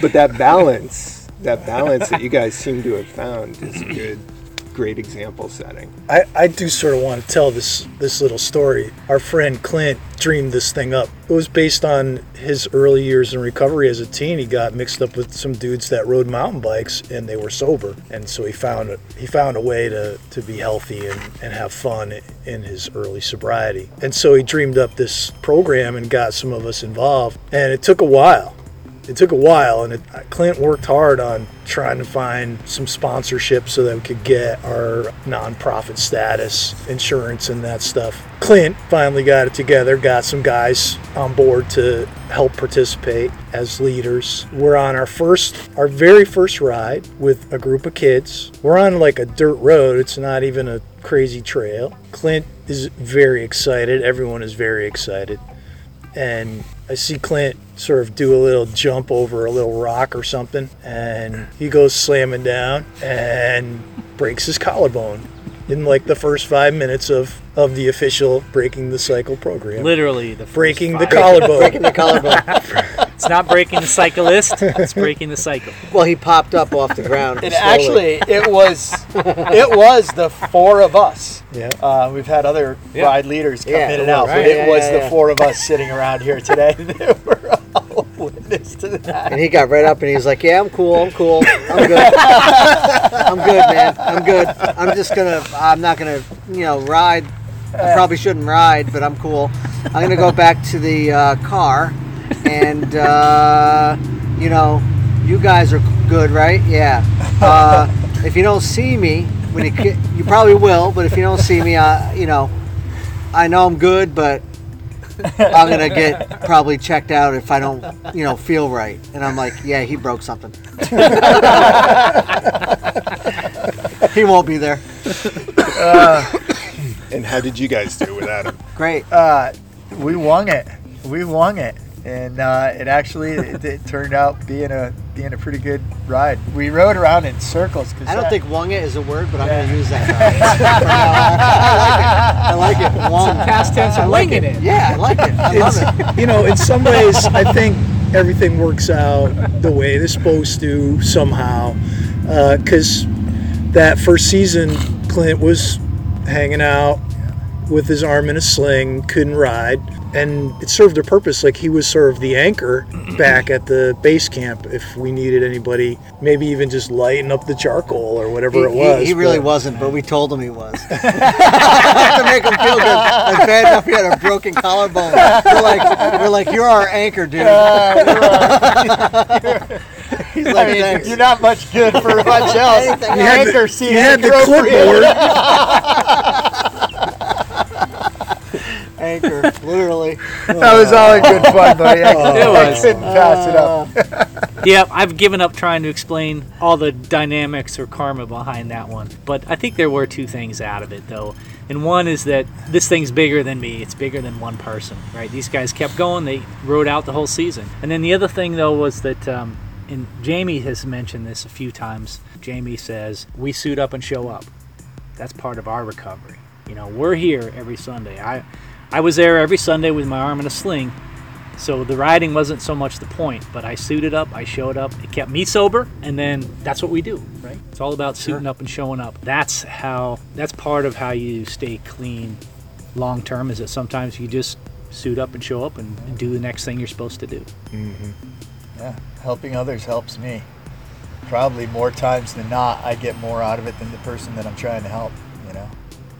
but that balance, that balance that you guys seem to have found is a good, great example setting. I, I do sort of want to tell this this little story. Our friend Clint dreamed this thing up. It was based on his early years in recovery as a teen. He got mixed up with some dudes that rode mountain bikes, and they were sober. And so he found a, he found a way to, to be healthy and, and have fun in his early sobriety. And so he dreamed up this program and got some of us involved. And it took a while. It took a while, and it, Clint worked hard on trying to find some sponsorship so that we could get our nonprofit status, insurance, and that stuff. Clint finally got it together, got some guys on board to help participate as leaders. We're on our first, our very first ride with a group of kids. We're on like a dirt road. It's not even a crazy trail. Clint is very excited. Everyone is very excited. And I see Clint sort of do a little jump over a little rock or something, and he goes slamming down and breaks his collarbone in like the first five minutes of, of the official Breaking the Cycle program. Literally the first Breaking five. the collarbone. Breaking the collarbone. It's not breaking the cyclist, it's breaking the cycle. Well, he popped up off the ground. It actually, it was it was the four of us. Yeah. Uh, we've had other yeah. ride leaders come yeah, in and out, right. but it yeah, was yeah, the yeah. four of us sitting around here today that were all witness to that. And he got right up and he was like, yeah, I'm cool, I'm cool, I'm good. I'm good, man, I'm good. I'm just going to, I'm not going to, you know, ride. I probably shouldn't ride, but I'm cool. I'm going to go back to the uh, car. And, uh, you know, you guys are good, right? Yeah. Uh, if you don't see me, when you, you probably will, but if you don't see me, uh, you know, I know I'm good, but I'm going to get probably checked out if I don't, you know, feel right. And I'm like, yeah, he broke something. He won't be there. Uh, and how did you guys do without him? Great. Uh, we won it. We won it. And uh, it actually it, it turned out being a being a pretty good ride. We rode around in circles. Cause I don't that, think "wung it" is a word, but yeah. I'm going to use that. I like it. I like it. Wung. Past tense of winging like it. it. Yeah, I like it. I love it's, it. You know, in some ways, I think everything works out the way they're supposed to somehow. Because uh, that first season, Clint was hanging out with his arm in a sling, couldn't ride. And it served a purpose. Like, he was sort of the anchor back at the base camp if we needed anybody, maybe even just lighten up the charcoal or whatever he, it was. He, he really but, wasn't, but we told him he was. To make him feel good. Like, bad enough he had a broken collarbone. We're like, we're like you're our anchor, dude. Uh, you're our, you're, He's like, I mean, thanks. You're not much good for much else. Anything, you had anchor the, you had the clipboard. Anchor, literally. That was all in good fun, buddy. I, oh, I couldn't uh, pass it up. Yeah, I've given up trying to explain all the dynamics or karma behind that one. But I think there were two things out of it, though. And one is that this thing's bigger than me. It's bigger than one person, right? These guys kept going. They rode out the whole season. And then the other thing, though, was that, um, and Jamie has mentioned this a few times, Jamie says, we suit up and show up. That's part of our recovery. You know, we're here every Sunday. I, I was there every Sunday with my arm in a sling. So the riding wasn't so much the point, but I suited up, I showed up, it kept me sober, and then that's what we do, right? It's all about suiting sure. up and showing up. That's how, that's part of how you stay clean long term, is that sometimes you just suit up and show up and, and do the next thing you're supposed to do. Mm-hmm. Yeah, helping others helps me. Probably more times than not, I get more out of it than the person that I'm trying to help, you know?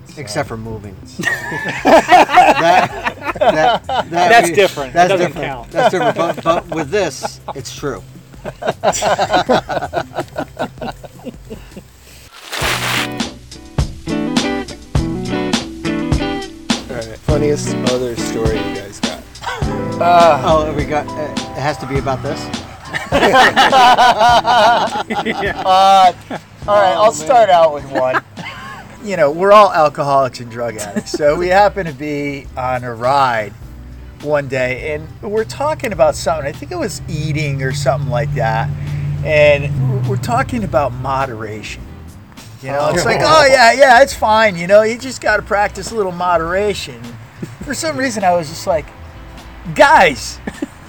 So. Except for moving. that, that, that, that's we, different. That's that doesn't different. Count. That's different. But, but with this, it's true. All right. Funniest other story you guys got? Uh, oh, we got. Uh, it has to be about this. yeah. uh, all right, oh, I'll man. start out with one. You know, we're all alcoholics and drug addicts, so we happen to be on a ride one day, and we're talking about something. I think it was eating or something like that, and we're talking about moderation. You know, it's like, oh, yeah, yeah, it's fine. You know, you just got to practice a little moderation. For some reason, I was just like, guys,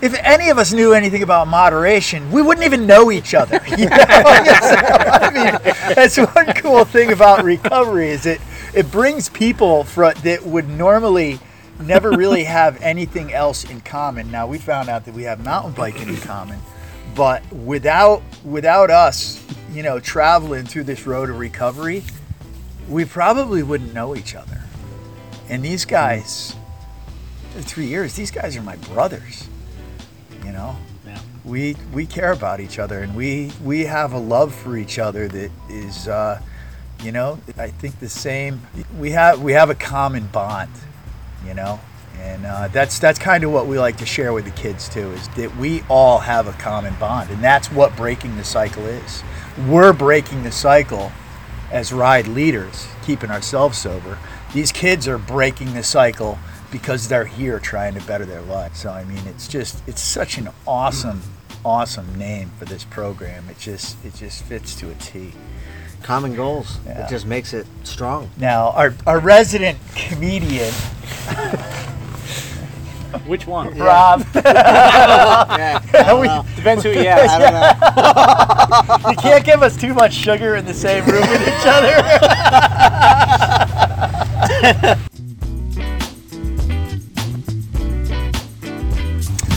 if any of us knew anything about moderation, we wouldn't even know each other. You know? I mean, that's one cool thing about recovery, is it it brings people from, that would normally never really have anything else in common. Now, we found out that we have mountain biking in common, but without without us, you know, traveling through this road of recovery, we probably wouldn't know each other. And these guys, for three years, these guys are my brothers. You know, yeah. we we care about each other, and we we have a love for each other that is, uh, you know, I think the same. We have we have a common bond, you know, and uh, that's that's kind of what we like to share with the kids too, is that we all have a common bond, and that's what breaking the cycle is. We're breaking the cycle as ride leaders, keeping ourselves sober. These kids are breaking the cycle because they're here trying to better their life. So, I mean, it's just, it's such an awesome, awesome name for this program. It just, it just fits to a T. Common goals. Yeah. It just makes it strong. Now, our, our resident comedian. Which one? Yeah. Rob. yeah, I don't know. Depends who you ask. I don't know. You can't give us too much sugar in the same room with each other.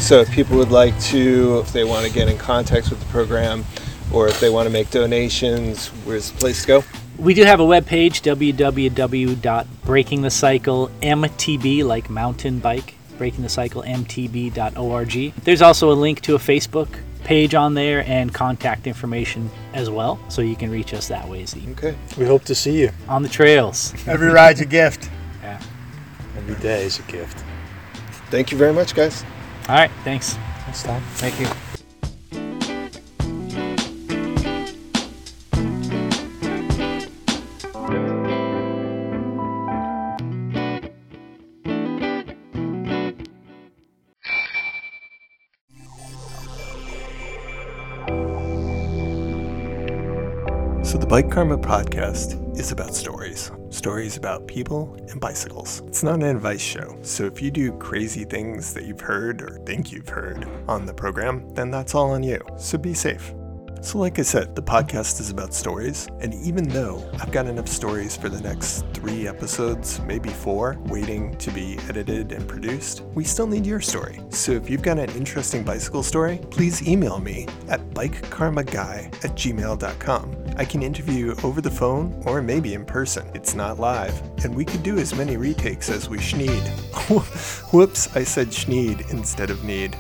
So if people would like to, if they want to get in contact with the program, or if they want to make donations, where's the place to go? We do have a webpage, w w w dot breaking the cycle m t b, like mountain bike, breaking the cycle m t b dot org. There's also a link to a Facebook page on there and contact information as well, so you can reach us that way easy. Okay. We hope to see you. On the trails. Every ride's a gift. Yeah. Every day is a gift. Thank you very much, guys. All right, thanks. Thanks, Tom. Thank you. So the Bike Karma podcast is about stories. Stories about people and bicycles. It's not an advice show, so if you do crazy things that you've heard or think you've heard on the program, then that's all on you, so be safe. So like I said, the podcast is about stories, and even though I've got enough stories for the next three episodes, maybe four, waiting to be edited and produced, we still need your story. So if you've got an interesting bicycle story, please email me at bikekarmaguy at gmail dot com. I can interview over the phone or maybe in person. It's not live, and we could do as many retakes as we schneed. Whoops, I said schneed instead of need.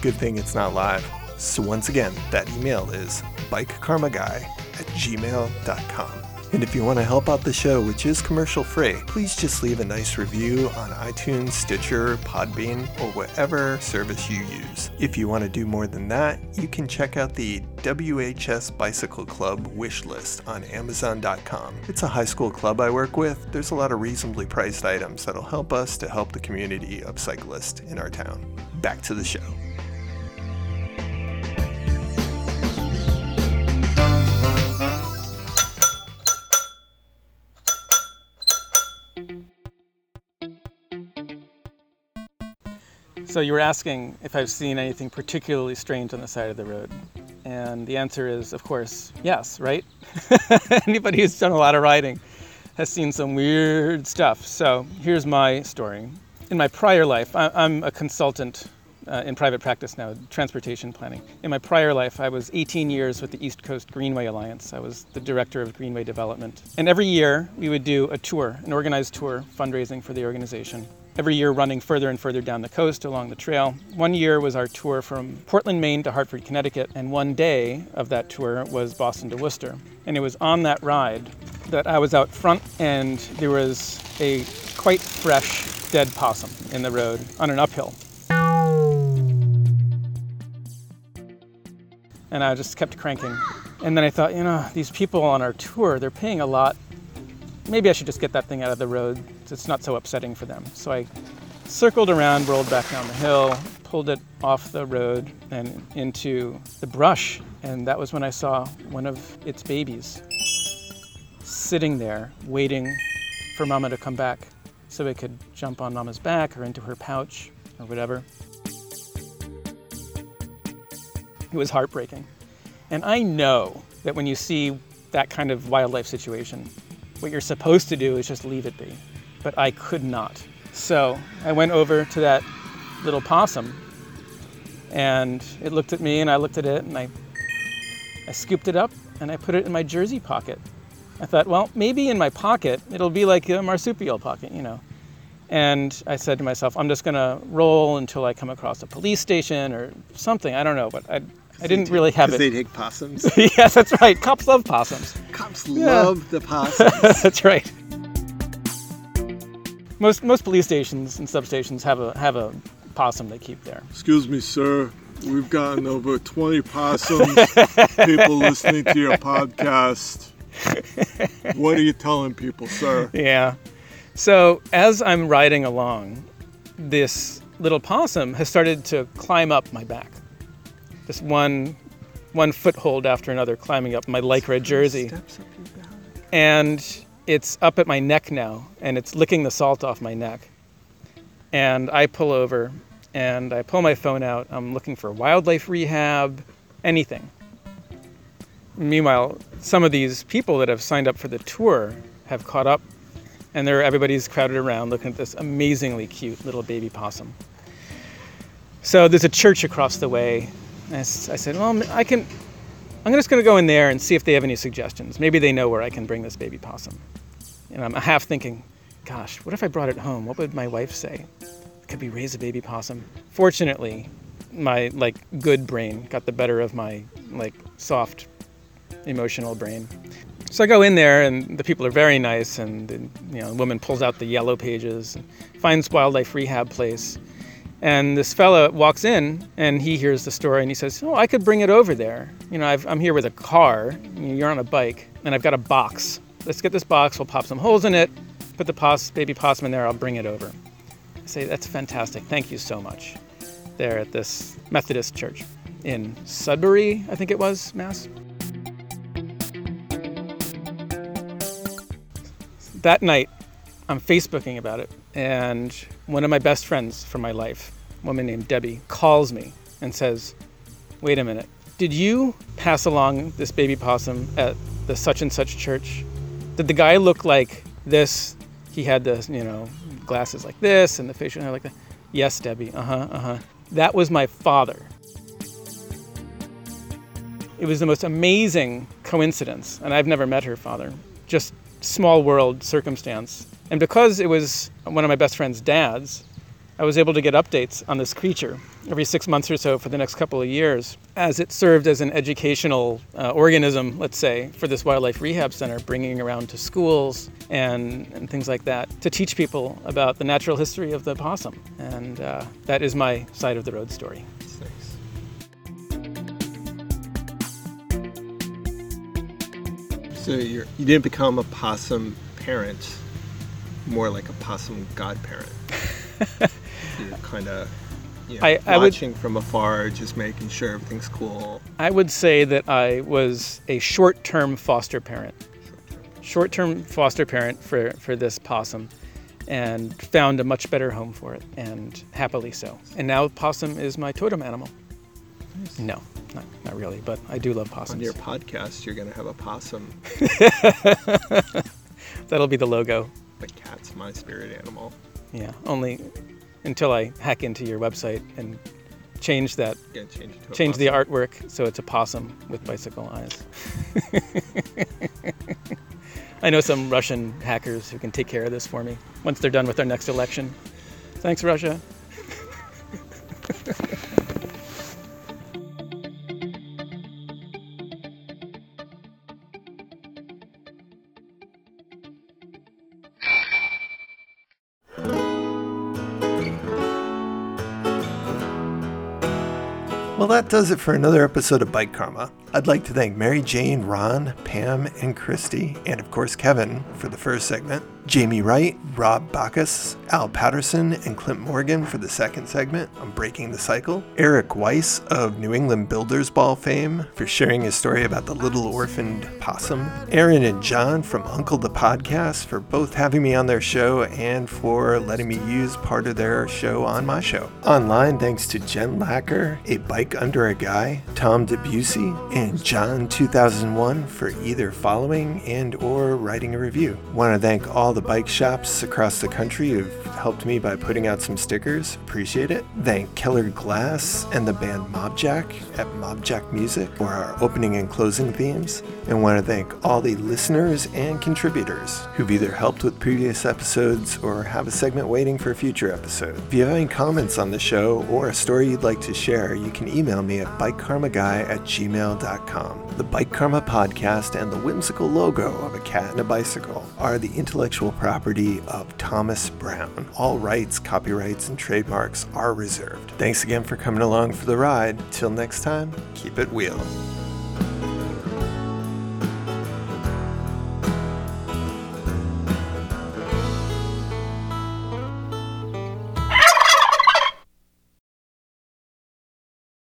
Good thing it's not live. So once again, that email is bikekarmaguy at gmail dot com. And if you want to help out the show, which is commercial free, please just leave a nice review on iTunes, Stitcher, Podbean, or whatever service you use. If you want to do more than that, you can check out the W H S Bicycle Club wish list on Amazon dot com. It's a high school club I work with. There's a lot of reasonably priced items that'll help us to help the community of cyclists in our town. Back to the show. So you were asking if I've seen anything particularly strange on the side of the road. And the answer is, of course, yes, right? Anybody who's done a lot of riding has seen some weird stuff. So here's my story. In my prior life, I'm a consultant uh, in private practice now, transportation planning. In my prior life, I was eighteen years with the East Coast Greenway Alliance. I was the director of Greenway Development. And every year we would do a tour, an organized tour, fundraising for the organization. Every year running further and further down the coast along the trail. One year was our tour from Portland, Maine to Hartford, Connecticut, and one day of that tour was Boston to Worcester. And it was on that ride that I was out front and there was a quite fresh dead possum in the road on an uphill. And I just kept cranking. And then I thought, you know, these people on our tour, they're paying a lot. Maybe I should just get that thing out of the road. It's not so upsetting for them. So I circled around, rolled back down the hill, pulled it off the road and into the brush. And that was when I saw one of its babies sitting there waiting for Mama to come back so it could jump on Mama's back or into her pouch or whatever. It was heartbreaking. And I know that when you see that kind of wildlife situation, what you're supposed to do is just leave it be, but I could not. So I went over to that little possum and it looked at me and I looked at it and I, I scooped it up and I put it in my jersey pocket. I thought, well, maybe in my pocket, it'll be like a marsupial pocket, you know. And I said to myself, I'm just gonna roll until I come across a police station or something, I don't know, but I, I didn't really have it. Because they take possums? Yes, that's right. Cops love possums. Cops yeah. love the possums. That's right. Most most police stations and substations have a have a possum they keep there. Excuse me, sir. We've gotten over twenty possums. People listening to your podcast. What are you telling people, sir? Yeah. So as I'm riding along, this little possum has started to climb up my back. Just one one foothold after another climbing up my Lycra jersey. And it's up at my neck now, and it's licking the salt off my neck. And I pull over, and I pull my phone out. I'm looking for wildlife rehab, anything. Meanwhile, some of these people that have signed up for the tour have caught up, and they're, everybody's crowded around looking at this amazingly cute little baby possum. So there's a church across the way. I said, well, I can, I'm just going to go in there and see if they have any suggestions. Maybe they know where I can bring this baby possum. And I'm half thinking, gosh, what if I brought it home? What would my wife say? Could we raise a baby possum? Fortunately, my like good brain got the better of my like soft emotional brain. So I go in there and the people are very nice and the, you know, the woman pulls out the yellow pages and finds wildlife rehab place. And this fella walks in and he hears the story and he says, oh, I could bring it over there. You know, I've, I'm here with a car, you're on a bike, and I've got a box. Let's get this box, we'll pop some holes in it, put the pos- baby possum in there, I'll bring it over. I say, that's fantastic, thank you so much. There at this Methodist church in Sudbury, I think it was, Mass. That night, I'm Facebooking about it, and one of my best friends from my life, a woman named Debbie, calls me and says, wait a minute, did you pass along this baby possum at the such and such church? Did the guy look like this? He had the, you know, glasses like this and the facial hair like that. Yes, Debbie, uh-huh, uh-huh. That was my father. It was the most amazing coincidence, and I've never met her father, just small world circumstance. And because it was one of my best friend's dads, I was able to get updates on this creature every six months or so for the next couple of years, as it served as an educational uh, organism, let's say, for this wildlife rehab center, bringing around to schools and, and things like that to teach people about the natural history of the possum. And uh, that is my side of the road story. So you're, you didn't become a possum parent, more like a possum godparent. You're kind of you know, I, I watching would, from afar, just making sure everything's cool. I would say that I was a short-term foster parent. Short-term, short-term foster parent for, for this possum, and found a much better home for it, and happily so. And now possum is my totem animal. Nice. No. Not, not really, but I do love possums. On your podcast, you're going to have a possum. That'll be the logo. The cat's my spirit animal. Yeah, only until I hack into your website and change that, yeah, change, it to change the artwork so it's a possum with bicycle eyes. I know some Russian hackers who can take care of this for me once they're done with our next election. Thanks, Russia. Well, that does it for another episode of Bike Karma. I'd like to thank Mary Jane, Ron, Pam, and Christy, and of course Kevin for the first segment, Jamie Wright, Rob Bacchus, Al Patterson, and Clint Morgan for the second segment on Breaking the Cycle, Eric Weiss of New England Builders Ball fame for sharing his story about the little orphaned possum, Aaron and John from Uncle the Podcast for both having me on their show and for letting me use part of their show on my show. Online, thanks to Jen Lacker, A Bike Under a Guy, Tom DeBusey, and John two thousand one for either following and or writing a review. Want to thank all the bike shops across the country who've helped me by putting out some stickers. Appreciate it. Thank Killer Glass and the band Mobjack at Mobjack Music for our opening and closing themes. And want to thank all the listeners and contributors who've either helped with previous episodes or have a segment waiting for a future episode. If you have any comments on the show or a story you'd like to share, you can email me at bikekarmaguy at gmail dot com. The Bike Karma podcast and the whimsical logo of a cat and a bicycle are the intellectual property of Thomas Brown. All rights, copyrights, and trademarks are reserved. Thanks again for coming along for the ride. Till next time, keep it wheel.